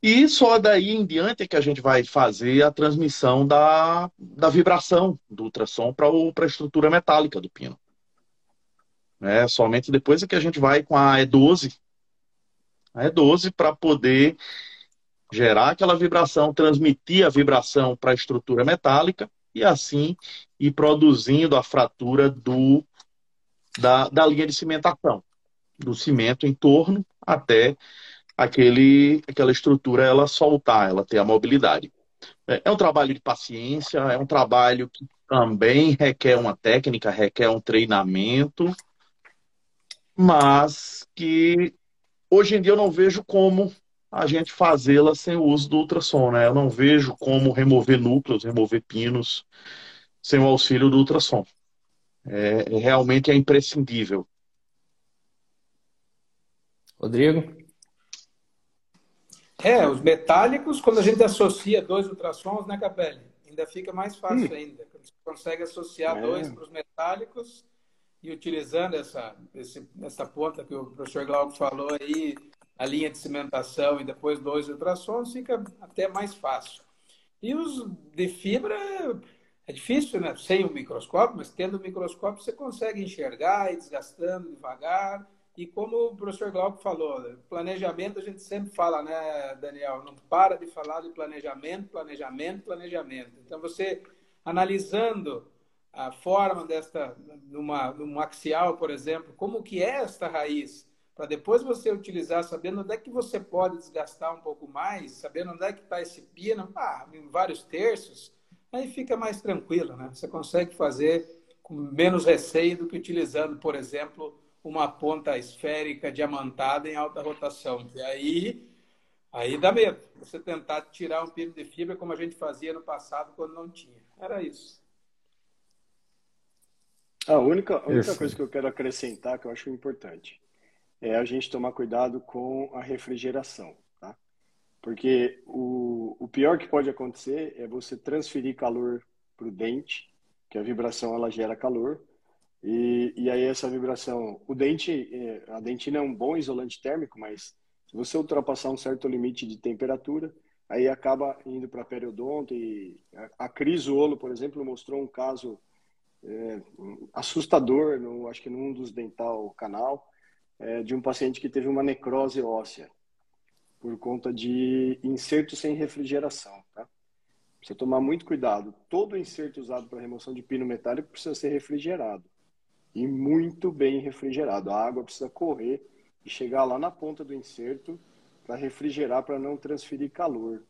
E só daí em diante é que a gente vai fazer a transmissão da, da vibração do ultrassom para a estrutura metálica do pino. É, somente depois é que a gente vai com a E doze. A E doze para poder gerar aquela vibração, transmitir a vibração para a estrutura metálica e assim ir produzindo a fratura do, da, da linha de cimentação, do cimento em torno até... Aquele, aquela estrutura ela soltar, ela ter a mobilidade. É um trabalho de paciência, é um trabalho que também requer uma técnica, requer um treinamento, mas que hoje em dia eu não vejo como a gente fazê-la sem o uso do ultrassom, né? Eu não vejo como remover núcleos, remover pinos sem o auxílio do ultrassom. É, realmente é imprescindível. Rodrigo? É, os metálicos, quando a gente associa dois ultrassons, né, Capelli? Ainda fica mais fácil hum. ainda. Você consegue associar é. dois para os metálicos e utilizando essa, esse, essa ponta que o professor Glauco falou aí, a linha de cimentação e depois dois ultrassons, fica até mais fácil. E os de fibra é difícil, né? Sem o microscópio, mas tendo o microscópio você consegue enxergar e desgastando devagar. E como o professor Glauco falou, planejamento a gente sempre fala, né, Daniel? Não para de falar de planejamento, planejamento, planejamento. Então, você analisando a forma desta, numa, num axial, por exemplo, como que é esta raiz, para depois você utilizar, sabendo onde é que você pode desgastar um pouco mais, sabendo onde é que está esse pino, ah, em vários terços, aí fica mais tranquilo, né? Você consegue fazer com menos receio do que utilizando, por exemplo, uma ponta esférica diamantada em alta rotação. E aí, aí dá medo. Você tentar tirar um pino de fibra como a gente fazia no passado quando não tinha. Era isso. A única, a única coisa que eu quero acrescentar, que eu acho importante, é a gente tomar cuidado com a refrigeração. Tá? Porque o, o pior que pode acontecer é você transferir calor para o dente, que a vibração ela gera calor. E, e aí essa vibração, o dente, a dentina é um bom isolante térmico, mas se você ultrapassar um certo limite de temperatura, aí acaba indo para periodonto. E a, a Crisuolo, por exemplo, mostrou um caso é, assustador, no, acho que num dos dental canal, é, de um paciente que teve uma necrose óssea por conta de inserto sem refrigeração, tá? Precisa tomar muito cuidado. Todo inserto usado para remoção de pino metálico precisa ser refrigerado. E muito bem refrigerado. A água precisa correr e chegar lá na ponta do inserto para refrigerar, para não transferir calor.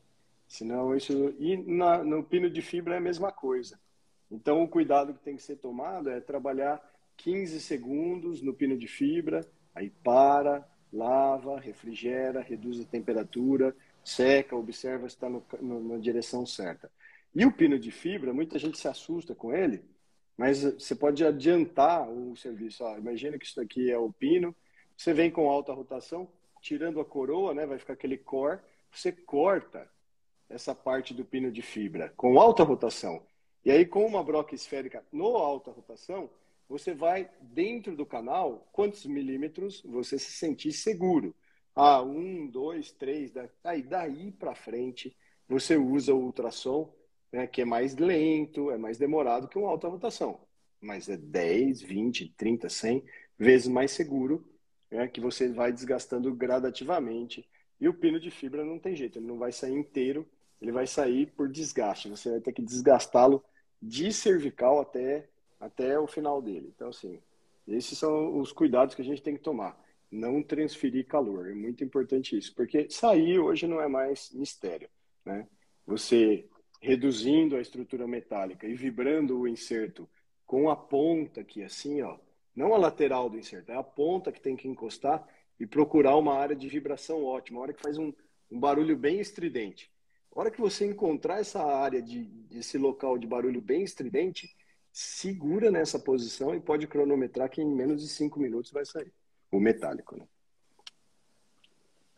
Senão isso... E na, no pino de fibra é a mesma coisa. Então o cuidado que tem que ser tomado é trabalhar quinze segundos no pino de fibra, aí para, lava, refrigera, reduz a temperatura, seca, observa se está na direção certa. E o pino de fibra, muita gente se assusta com ele, mas você pode adiantar o serviço. Ah, imagina que isso aqui é o pino. Você vem com alta rotação, tirando a coroa, né? Vai ficar aquele core. Você corta essa parte do pino de fibra com alta rotação. E aí com uma broca esférica no alta rotação, você vai dentro do canal quantos milímetros você se sentir seguro. Ah, um, dois, três. Aí daí para frente você usa o ultrassom. Né, que é mais lento, é mais demorado que uma alta rotação. Mas é dez, vinte, trinta, cem vezes mais seguro, né, que você vai desgastando gradativamente. E o pino de fibra não tem jeito, ele não vai sair inteiro, ele vai sair por desgaste. Você vai ter que desgastá-lo de cervical até, até o final dele. Então, assim, esses são os cuidados que a gente tem que tomar. não transferir calor. É muito importante isso, porque sair hoje não é mais mistério, né? Você reduzindo a estrutura metálica e vibrando o inserto com a ponta aqui assim, ó, não a lateral do inserto, é a ponta que tem que encostar e procurar uma área de vibração ótima, uma hora que faz um, um barulho bem estridente. A hora que você encontrar essa área, de, esse local de barulho bem estridente, segura nessa posição e pode cronometrar que em menos de cinco minutos vai sair o metálico, né?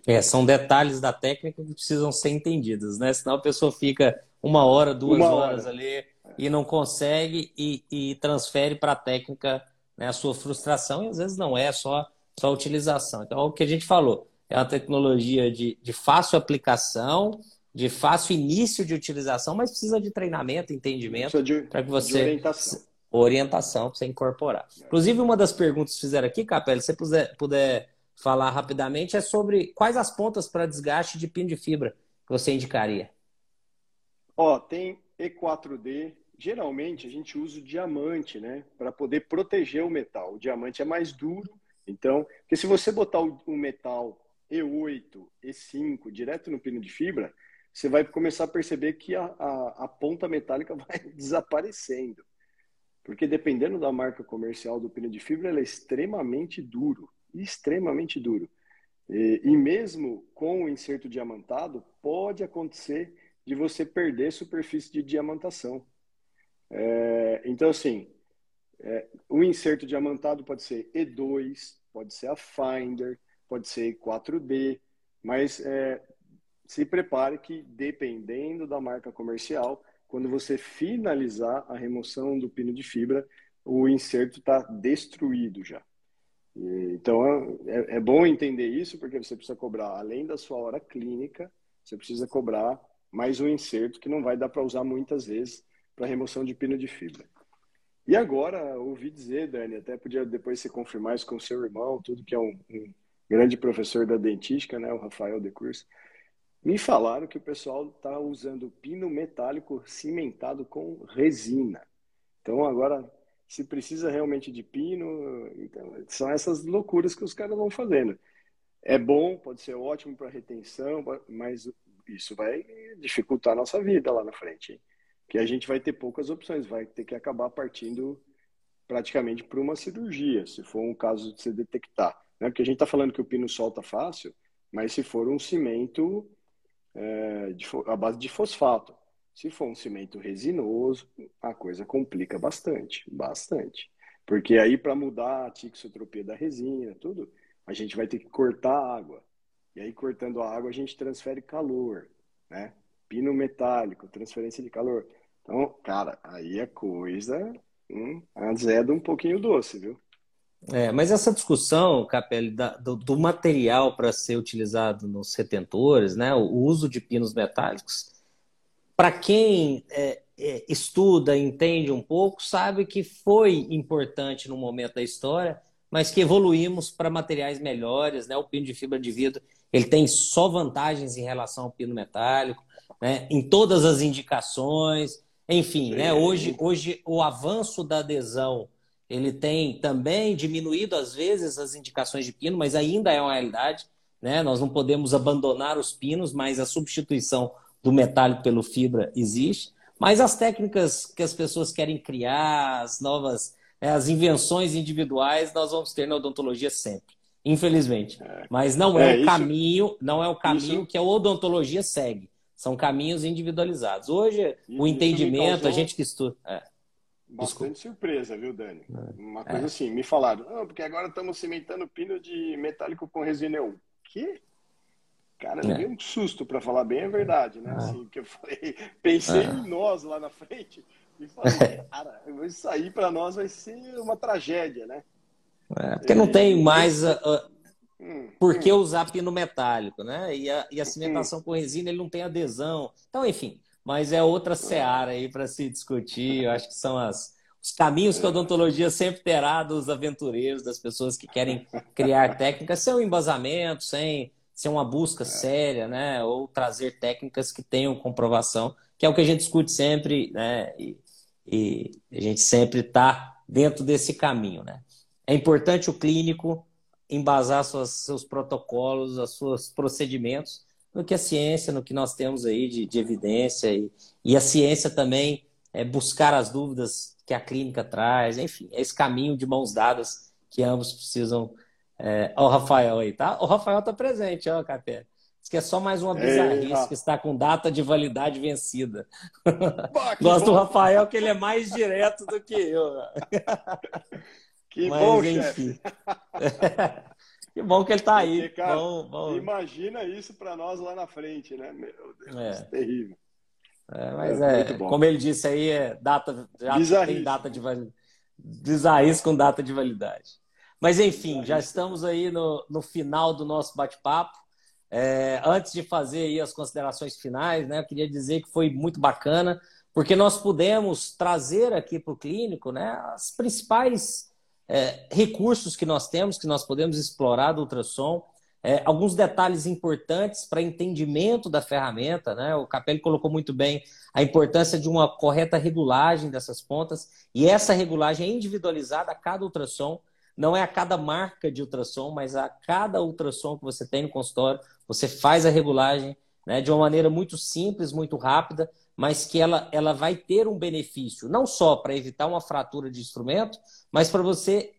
É, são detalhes da técnica que precisam ser entendidos, né? Senão a pessoa fica uma hora, duas uma horas hora. ali é. e não consegue e, e transfere para a técnica, né, a sua frustração, e às vezes não é só, só a utilização. Então, é o que a gente falou, é uma tecnologia de, de fácil aplicação, de fácil início de utilização, mas precisa de treinamento, entendimento, para que você... De orientação. Orientação, para você incorporar. É. Inclusive, uma das perguntas que fizeram aqui, Capelli, se você puder, puder falar rapidamente, é sobre quais as pontas para desgaste de pino de fibra que você indicaria. Ó, tem E quatro D. Geralmente, a gente usa o diamante, né? Para poder proteger o metal. O diamante é mais duro, então... Porque se você botar o metal E oito, E cinco, direto no pino de fibra... você vai começar a perceber que a, a, a ponta metálica vai desaparecendo. Porque dependendo da marca comercial do pino de fibra, ela é extremamente duro. Extremamente duro. E, e mesmo com o inserto diamantado, pode acontecer de você perder superfície de diamantação. É, então, assim, é, o inserto diamantado pode ser E dois, pode ser a Finder, pode ser E quatro D, mas... É, se prepare que, dependendo da marca comercial, quando você finalizar a remoção do pino de fibra, o inserto está destruído já. Então, é, é bom entender isso, porque você precisa cobrar, além da sua hora clínica, você precisa cobrar mais um inserto que não vai dar para usar muitas vezes para remoção de pino de fibra. E agora, ouvi dizer, Dani, até podia depois você confirmar isso com o seu irmão, tudo que é um, um grande professor da dentística, né, o Rafael de Curso. Me falaram que o pessoal está usando pino metálico cimentado com resina. Então, agora, se precisa realmente de pino, então, são essas loucuras que os caras vão fazendo. É bom, pode ser ótimo para retenção, mas isso vai dificultar a nossa vida lá na frente, hein? Que a gente vai ter poucas opções, vai ter que acabar partindo praticamente para uma cirurgia, se for um caso de se detectar, né? Porque a gente está falando que o pino solta fácil, mas se for um cimento... É, de, a base de fosfato. Se for um cimento resinoso, a coisa complica bastante, bastante. Porque aí, para mudar a tixotropia da resina, tudo, a gente vai ter que cortar a água. E aí, cortando a água, a gente transfere calor, né? Pino metálico, transferência de calor. Então, cara, aí a coisa hum, azeda um pouquinho doce, viu? É, mas essa discussão, Capelli, da, do, do material para ser utilizado nos retentores, né, o uso de pinos metálicos, para quem é, é, estuda, entende um pouco, sabe que foi importante no momento da história, mas que evoluímos para materiais melhores, né? O pino de fibra de vidro, ele tem só vantagens em relação ao pino metálico, né, em todas as indicações, enfim, né, hoje, hoje o avanço da adesão, ele tem também diminuído, às vezes, as indicações de pino, mas ainda é uma realidade, né? Nós não podemos abandonar os pinos, mas a substituição do metálico pelo fibra existe. Mas as técnicas que as pessoas querem criar, as novas, né, as invenções individuais, nós vamos ter na odontologia sempre, infelizmente. Mas não é, é o isso, caminho, não é o caminho isso, que a odontologia segue. São caminhos individualizados. Hoje, isso, o entendimento, a gente que estuda... É. Bastante surpresa, viu, Dani? Uma coisa é. assim, me falaram, ah, porque agora estamos cimentando pino de metálico com resina. Eu, que? Cara, é. deu um susto, para falar bem a verdade, né? É. Assim, que eu falei, pensei é. em nós lá na frente e falei, é. cara, isso aí para nós vai ser uma tragédia, né? É, porque e... não tem mais a, a... Hum, por que hum. usar pino metálico, né? E a, e a cimentação hum. com resina, ele não tem adesão. Então, enfim... Mas é outra seara aí para se discutir. Eu acho que são as, os caminhos que a odontologia sempre terá dos aventureiros, das pessoas que querem criar técnicas sem um embasamento, sem, sem uma busca séria, né? Ou trazer técnicas que tenham comprovação, que é o que a gente discute sempre, né? E, e a gente sempre está dentro desse caminho, né? É importante o clínico, embasar suas, seus protocolos, os seus procedimentos, no que a ciência, no que nós temos aí de, de evidência, e, e a ciência também é buscar as dúvidas que a clínica traz, enfim, é esse caminho de mãos dadas que ambos precisam. É, ó o Rafael aí, tá? O Rafael tá presente, ó, Capé. Diz que é só mais uma bizarrice. Ei, que está com data de validade vencida. Bah, gosto bom. Do Rafael, que ele é mais direto do que eu. Que mas, bom, enfim. Que bom que ele tá aí. Porque, cara, bom, bom. Imagina isso para nós lá na frente, né? Meu Deus, é. Isso é terrível. É, mas é, é como ele disse aí, é data, já bizarrice. Tem data de validade. Bizarrice com data de validade. Mas, enfim, já estamos aí no, no final do nosso bate-papo. É, antes de fazer aí as considerações finais, né, eu queria dizer que foi muito bacana, porque nós pudemos trazer aqui para o clínico, né, as principais é, recursos que nós temos, que nós podemos explorar do ultrassom, é, alguns detalhes importantes para entendimento da ferramenta, né? O Capelli colocou muito bem a importância de uma correta regulagem dessas pontas, e essa regulagem é individualizada a cada ultrassom. Não é a cada marca de ultrassom, mas a cada ultrassom que você tem no consultório, você faz a regulagem, né, de uma maneira muito simples, muito rápida, mas que ela, ela vai ter um benefício, não só para evitar uma fratura de instrumento, mas para você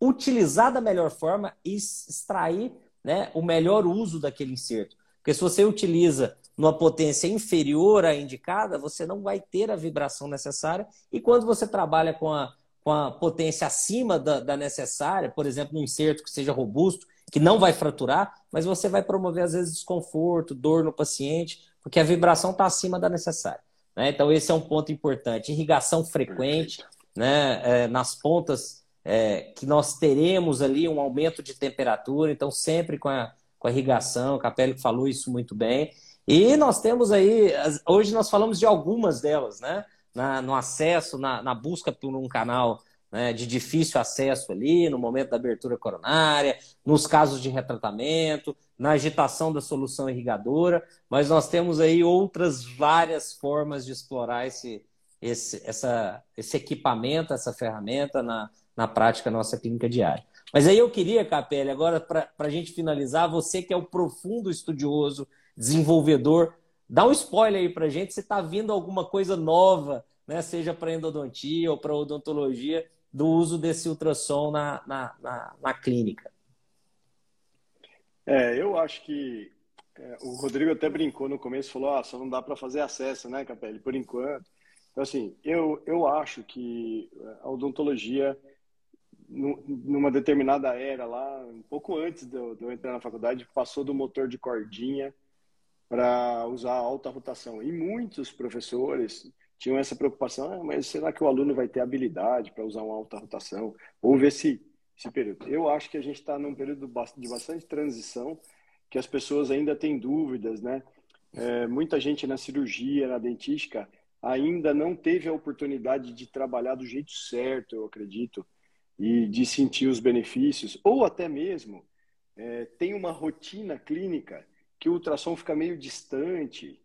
utilizar da melhor forma e extrair, né, o melhor uso daquele inserto. Porque se você utiliza numa potência inferior à indicada, você não vai ter a vibração necessária, e quando você trabalha com a com a potência acima da, da necessária, por exemplo, um inserto que seja robusto, que não vai fraturar, mas você vai promover, às vezes, desconforto, dor no paciente, porque a vibração está acima da necessária, né? Então, esse é um ponto importante. Irrigação frequente, né? É, nas pontas é, que nós teremos ali um aumento de temperatura, então, sempre com a, com a irrigação, o Capelli falou isso muito bem. E nós temos aí, hoje nós falamos de algumas delas, né? Na, no acesso, na, na busca por um canal, né, de difícil acesso ali, no momento da abertura coronária, nos casos de retratamento, na agitação da solução irrigadora, mas nós temos aí outras várias formas de explorar esse, esse, essa, esse equipamento, essa ferramenta na, na prática nossa clínica diária. Mas aí eu queria, Capelli, agora para a gente finalizar, você que é o profundo estudioso, desenvolvedor, dá um spoiler aí pra gente se tá vindo alguma coisa nova, né? Seja para endodontia ou para odontologia, do uso desse ultrassom na, na, na, na clínica. É, eu acho que é, o Rodrigo até brincou no começo, falou, ah, só não dá para fazer acesso, né, Capelli, por enquanto. Então, assim, eu, eu acho que a odontologia, numa determinada era lá, um pouco antes de eu, de eu entrar na faculdade, passou do motor de cordinha para usar alta rotação. E muitos professores tinham essa preocupação, ah, mas será que o aluno vai ter habilidade para usar uma alta rotação? Ou ver se esse período. Eu acho que a gente está num período de bastante transição, que as pessoas ainda têm dúvidas, né? É, muita gente na cirurgia, na dentística, ainda não teve a oportunidade de trabalhar do jeito certo, eu acredito, e de sentir os benefícios. Ou até mesmo é, tem uma rotina clínica que o ultrassom fica meio distante,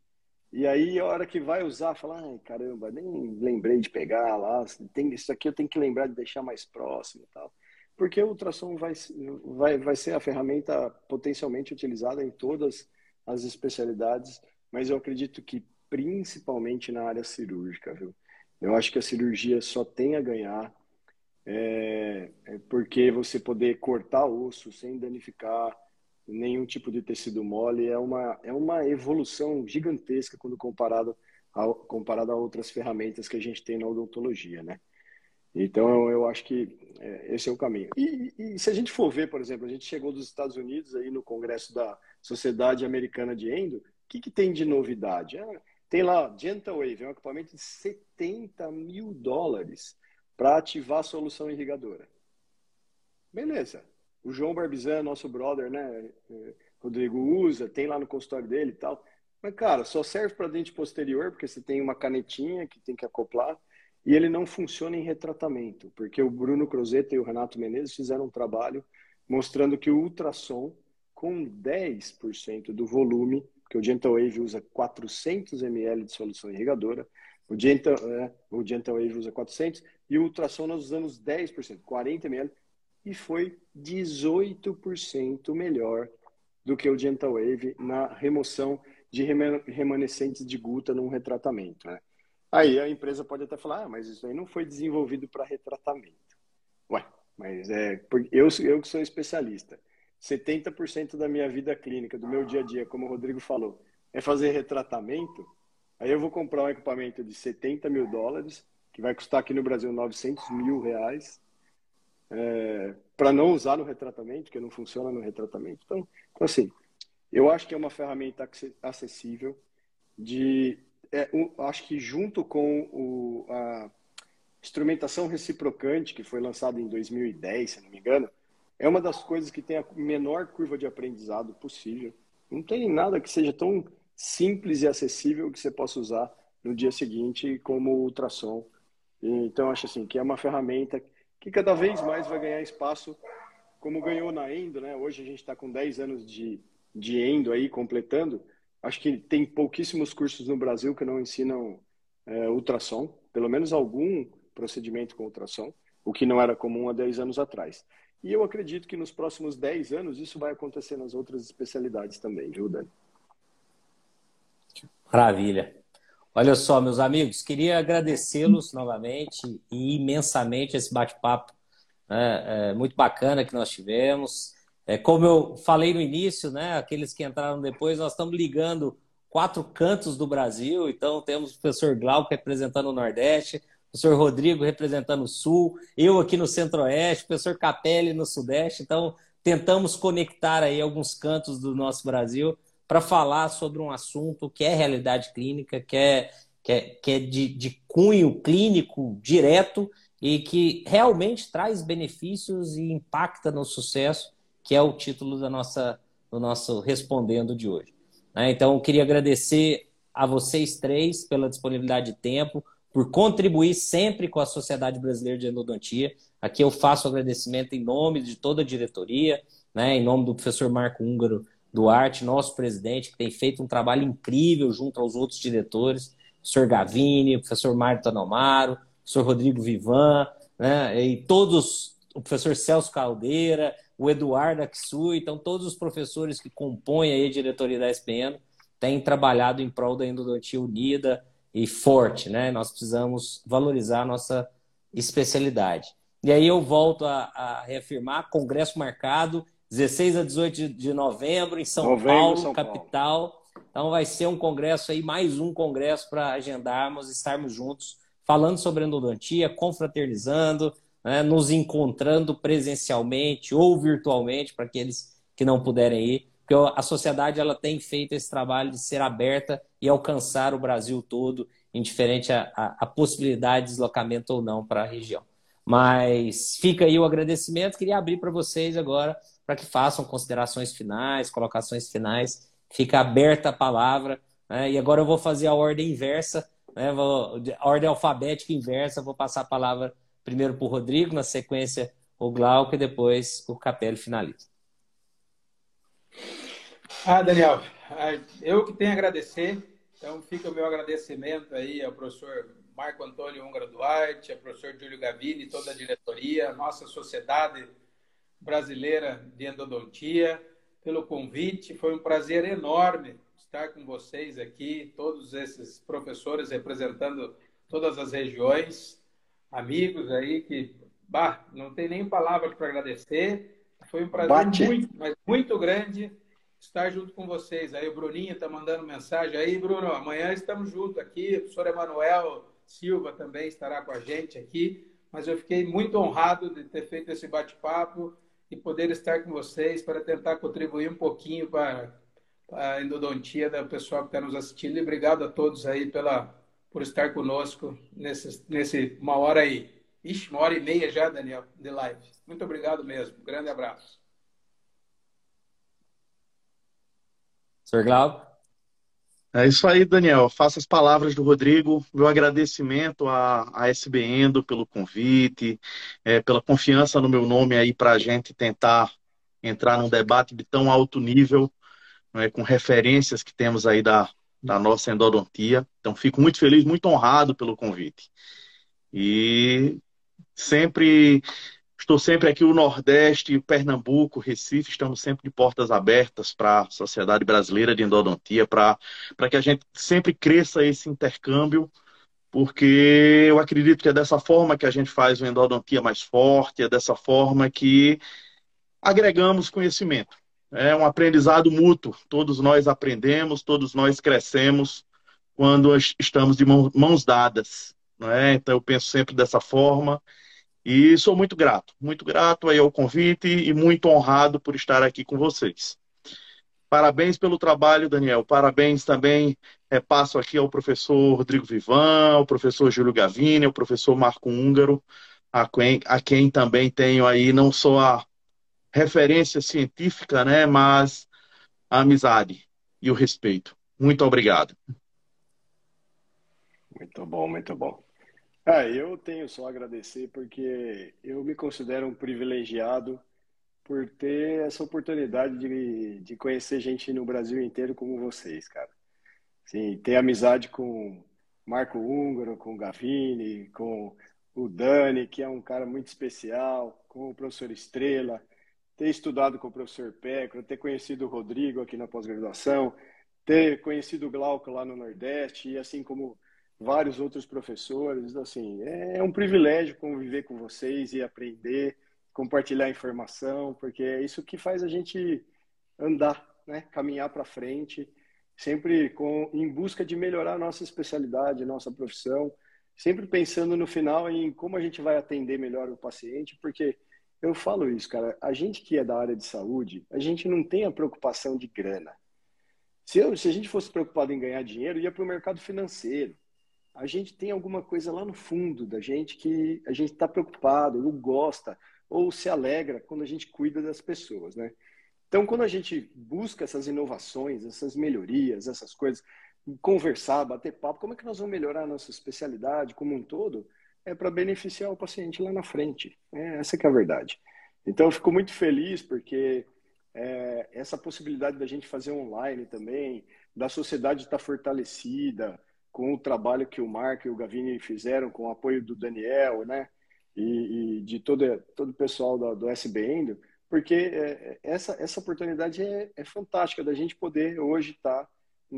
e aí a hora que vai usar, fala, ai, caramba, nem lembrei de pegar lá, tem, isso aqui eu tenho que lembrar de deixar mais próximo e tal. Porque o ultrassom vai, vai, vai ser a ferramenta potencialmente utilizada em todas as especialidades, mas eu acredito que principalmente na área cirúrgica, viu? Eu acho que a cirurgia só tem a ganhar, é, é porque você poder cortar osso sem danificar nenhum tipo de tecido mole é uma, é uma evolução gigantesca quando comparado a, comparado a outras ferramentas que a gente tem na odontologia, né? Então, eu acho que é, esse é o caminho. E, e se a gente for ver, por exemplo, a gente chegou dos Estados Unidos aí no Congresso da Sociedade Americana de Endo, o que, que tem de novidade? Ah, tem lá, Gentle Wave, é um equipamento de setenta mil dólares para ativar a solução irrigadora. Beleza. O João Barbizan, nosso brother, né, Rodrigo, usa, tem lá no consultório dele e tal. Mas, cara, só serve para dente posterior, porque você tem uma canetinha que tem que acoplar, e ele não funciona em retratamento, porque o Bruno Crozeta e o Renato Menezes fizeram um trabalho mostrando que o ultrassom, com dez por cento do volume, porque o Gentle Wave usa quatrocentos mililitros de solução irrigadora, o Gentle, é, o Gentle Wave usa quatrocentos, e o ultrassom nós usamos dez por cento, quarenta mililitros, e foi dezoito por cento melhor do que o Gentle Wave na remoção de remanescentes de guta num retratamento, né? Aí a empresa pode até falar, ah, mas isso aí não foi desenvolvido para retratamento. Ué, mas é, eu, eu que sou especialista. setenta por cento da minha vida clínica, do meu dia a dia, como o Rodrigo falou, é fazer retratamento. Aí eu vou comprar um equipamento de setenta mil dólares, que vai custar aqui no Brasil novecentos mil reais, é, para não usar no retratamento, porque não funciona no retratamento. Então, assim, eu acho que é uma ferramenta acessível de... É, eu acho que junto com o, a instrumentação reciprocante, que foi lançada em dois mil e dez, se não me engano, é uma das coisas que tem a menor curva de aprendizado possível. Não tem nada que seja tão simples e acessível que você possa usar no dia seguinte como o ultrassom. Então, eu acho assim, que é uma ferramenta que cada vez mais vai ganhar espaço, como ganhou na Endo, né? Hoje a gente está com dez anos de, de Endo aí, completando. Acho que tem pouquíssimos cursos no Brasil que não ensinam é, ultrassom, pelo menos algum procedimento com ultrassom, o que não era comum há dez anos atrás. E eu acredito que nos próximos dez anos isso vai acontecer nas outras especialidades também, viu, Dani? Maravilha. Olha só, meus amigos, queria agradecê-los novamente e imensamente esse bate-papo, né, é, muito bacana que nós tivemos. É, como eu falei no início, né, aqueles que entraram depois, nós estamos ligando quatro cantos do Brasil. Então, temos o professor Glauco representando o Nordeste, o professor Rodrigo representando o Sul, eu aqui no Centro-Oeste, o professor Capelli no Sudeste. Então, tentamos conectar aí alguns cantos do nosso Brasil para falar sobre um assunto que é realidade clínica, que é, que é, que é de, de cunho clínico direto e que realmente traz benefícios e impacta no sucesso, que é o título da nossa, do nosso Respondendo de hoje. Então, eu queria agradecer a vocês três pela disponibilidade de tempo, por contribuir sempre com a Sociedade Brasileira de Endodontia. Aqui eu faço agradecimento em nome de toda a diretoria, né, em nome do professor Marco Húngaro Duarte, nosso presidente, que tem feito um trabalho incrível junto aos outros diretores, professor Gavini, professor Mário Tanomaro, professor Rodrigo Vivan, né, e todos, o professor Celso Caldeira, o Eduardo Aksu, então todos os professores que compõem aí a diretoria da S P N têm trabalhado em prol da endodontia unida e forte, né? Nós precisamos valorizar a nossa especialidade. E aí eu volto a, a reafirmar, congresso marcado, dezesseis a dezoito de novembro, em São novembro, Paulo, São capital. Paulo. Então vai ser um congresso aí, mais um congresso para agendarmos, estarmos juntos, falando sobre endodontia, confraternizando, né, nos encontrando presencialmente ou virtualmente para aqueles que não puderem ir, porque a sociedade ela tem feito esse trabalho de ser aberta e alcançar o Brasil todo, indiferente a, a, a possibilidade de deslocamento ou não para a região. Mas fica aí o agradecimento, queria abrir para vocês agora para que façam considerações finais, colocações finais, fica aberta a palavra, né? E agora eu vou fazer a ordem inversa, né? Vou, a ordem alfabética inversa, vou passar a palavra primeiro para o Rodrigo, na sequência o Glauco e depois o Capelli finaliza. Ah, Daniel, eu que tenho a agradecer, então fica o meu agradecimento aí ao professor Marco Antônio Húngaro Duarte, ao professor Júlio Gavini, toda a diretoria, nossa Sociedade Brasileira de Endodontia, pelo convite, foi um prazer enorme estar com vocês aqui, todos esses professores representando todas as regiões, amigos aí que, bah, não tem nem palavras para agradecer. Foi um prazer Bate. muito, mas muito grande estar junto com vocês. Aí o Bruninho está mandando mensagem. Aí, Bruno, amanhã estamos juntos aqui. O professor Emanuel Silva também estará com a gente aqui. Mas eu fiquei muito honrado de ter feito esse bate-papo e poder estar com vocês para tentar contribuir um pouquinho para a endodontia da pessoa que está nos assistindo. E obrigado a todos aí pela... por estar conosco nesse, nesse uma hora aí. Ixi, uma hora e meia já, Daniel, de live. Muito obrigado mesmo. Um grande abraço. senhor Glauco? É isso aí, Daniel. Faço as palavras do Rodrigo. Meu agradecimento à, à S B Endo pelo convite, é, pela confiança no meu nome aí para a gente tentar entrar num debate de tão alto nível, não é, com referências que temos aí da... da nossa endodontia. Então, fico muito feliz, muito honrado pelo convite. E sempre Estou sempre aqui no Nordeste, Pernambuco, Recife, estamos sempre de portas abertas para a Sociedade Brasileira de Endodontia, para que a gente sempre cresça esse intercâmbio, porque eu acredito que é dessa forma que a gente faz uma endodontia mais forte, é dessa forma que agregamos conhecimento. É um aprendizado mútuo, todos nós aprendemos, todos nós crescemos quando estamos de mãos dadas, não é? Então eu penso sempre dessa forma e sou muito grato, muito grato aí ao convite e muito honrado por estar aqui com vocês. Parabéns pelo trabalho, Daniel, parabéns também, repasso aqui ao professor Rodrigo Vivan, ao professor Júlio Gavini, ao professor Marco Húngaro, a quem, a quem também tenho aí não só a referência científica, né, mas a amizade e o respeito. Muito obrigado. Muito bom, muito bom. Ah, eu tenho só a agradecer porque eu me considero um privilegiado por ter essa oportunidade de, de conhecer gente no Brasil inteiro como vocês, cara. Assim, ter amizade com Marco Húngaro, com Gavini, com o Dani, que é um cara muito especial, com o professor Estrela, ter estudado com o professor Pécora, ter conhecido o Rodrigo aqui na pós-graduação, ter conhecido o Glauco lá no Nordeste, e assim como vários outros professores. Assim, é um privilégio conviver com vocês e aprender, compartilhar informação, porque é isso que faz a gente andar, né? Caminhar para frente, sempre com, em busca de melhorar a nossa especialidade, nossa profissão, sempre pensando no final em como a gente vai atender melhor o paciente, porque eu falo isso, cara, a gente que é da área de saúde, a gente não tem a preocupação de grana. Se, eu, se a gente fosse preocupado em ganhar dinheiro, ia para o mercado financeiro. A gente tem alguma coisa lá no fundo da gente que a gente está preocupado, ou gosta, ou se alegra quando a gente cuida das pessoas, né? Então, quando a gente busca essas inovações, essas melhorias, essas coisas, conversar, bater papo, como é que nós vamos melhorar a nossa especialidade como um todo? É para beneficiar o paciente lá na frente. É, essa que é a verdade. Então, eu fico muito feliz porque é, essa possibilidade da gente fazer online também, da sociedade estar fortalecida com o trabalho que o Marco e o Gavini fizeram, com o apoio do Daniel, né? E, e de todo, todo o pessoal da, do S B Endo, porque é, essa, essa oportunidade é, é fantástica da gente poder hoje estar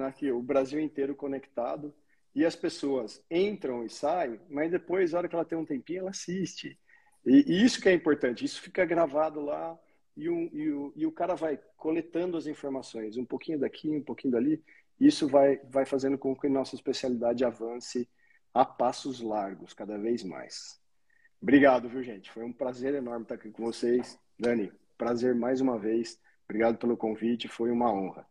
aqui, o Brasil inteiro conectado. E as pessoas entram e saem, mas depois, na hora que ela tem um tempinho, ela assiste. E, e isso que é importante, isso fica gravado lá e o, e, o, e o cara vai coletando as informações, um pouquinho daqui, um pouquinho dali. Isso vai, vai fazendo com que nossa especialidade avance a passos largos, cada vez mais. Obrigado, viu, gente? Foi um prazer enorme estar aqui com vocês. Dani, prazer mais uma vez. Obrigado pelo convite, foi uma honra.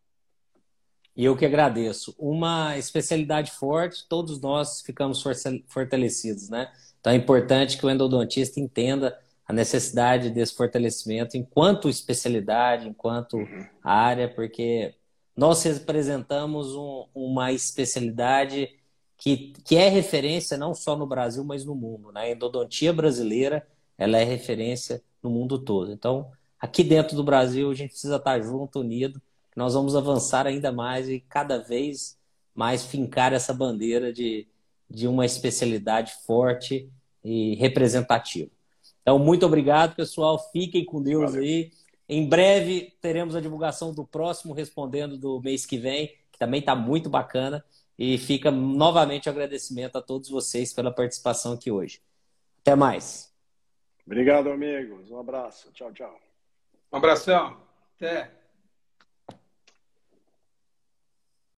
E eu que agradeço. Uma especialidade forte, todos nós ficamos fortalecidos, né? Então é importante que o endodontista entenda a necessidade desse fortalecimento enquanto especialidade, enquanto uhum. área, porque nós representamos um, uma especialidade que, que é referência não só no Brasil, mas no mundo, né? A endodontia brasileira, ela é referência no mundo todo. Então, aqui dentro do Brasil, a gente precisa estar junto, unido, nós vamos avançar ainda mais e cada vez mais fincar essa bandeira de, de uma especialidade forte e representativa. Então, muito obrigado, pessoal. Fiquem com Deus. Valeu. Aí. Em breve teremos a divulgação do próximo Respondendo do mês que vem, que também está muito bacana. E fica novamente o agradecimento a todos vocês pela participação aqui hoje. Até mais. Obrigado, amigos. Um abraço. Tchau, tchau. Um abração. Até.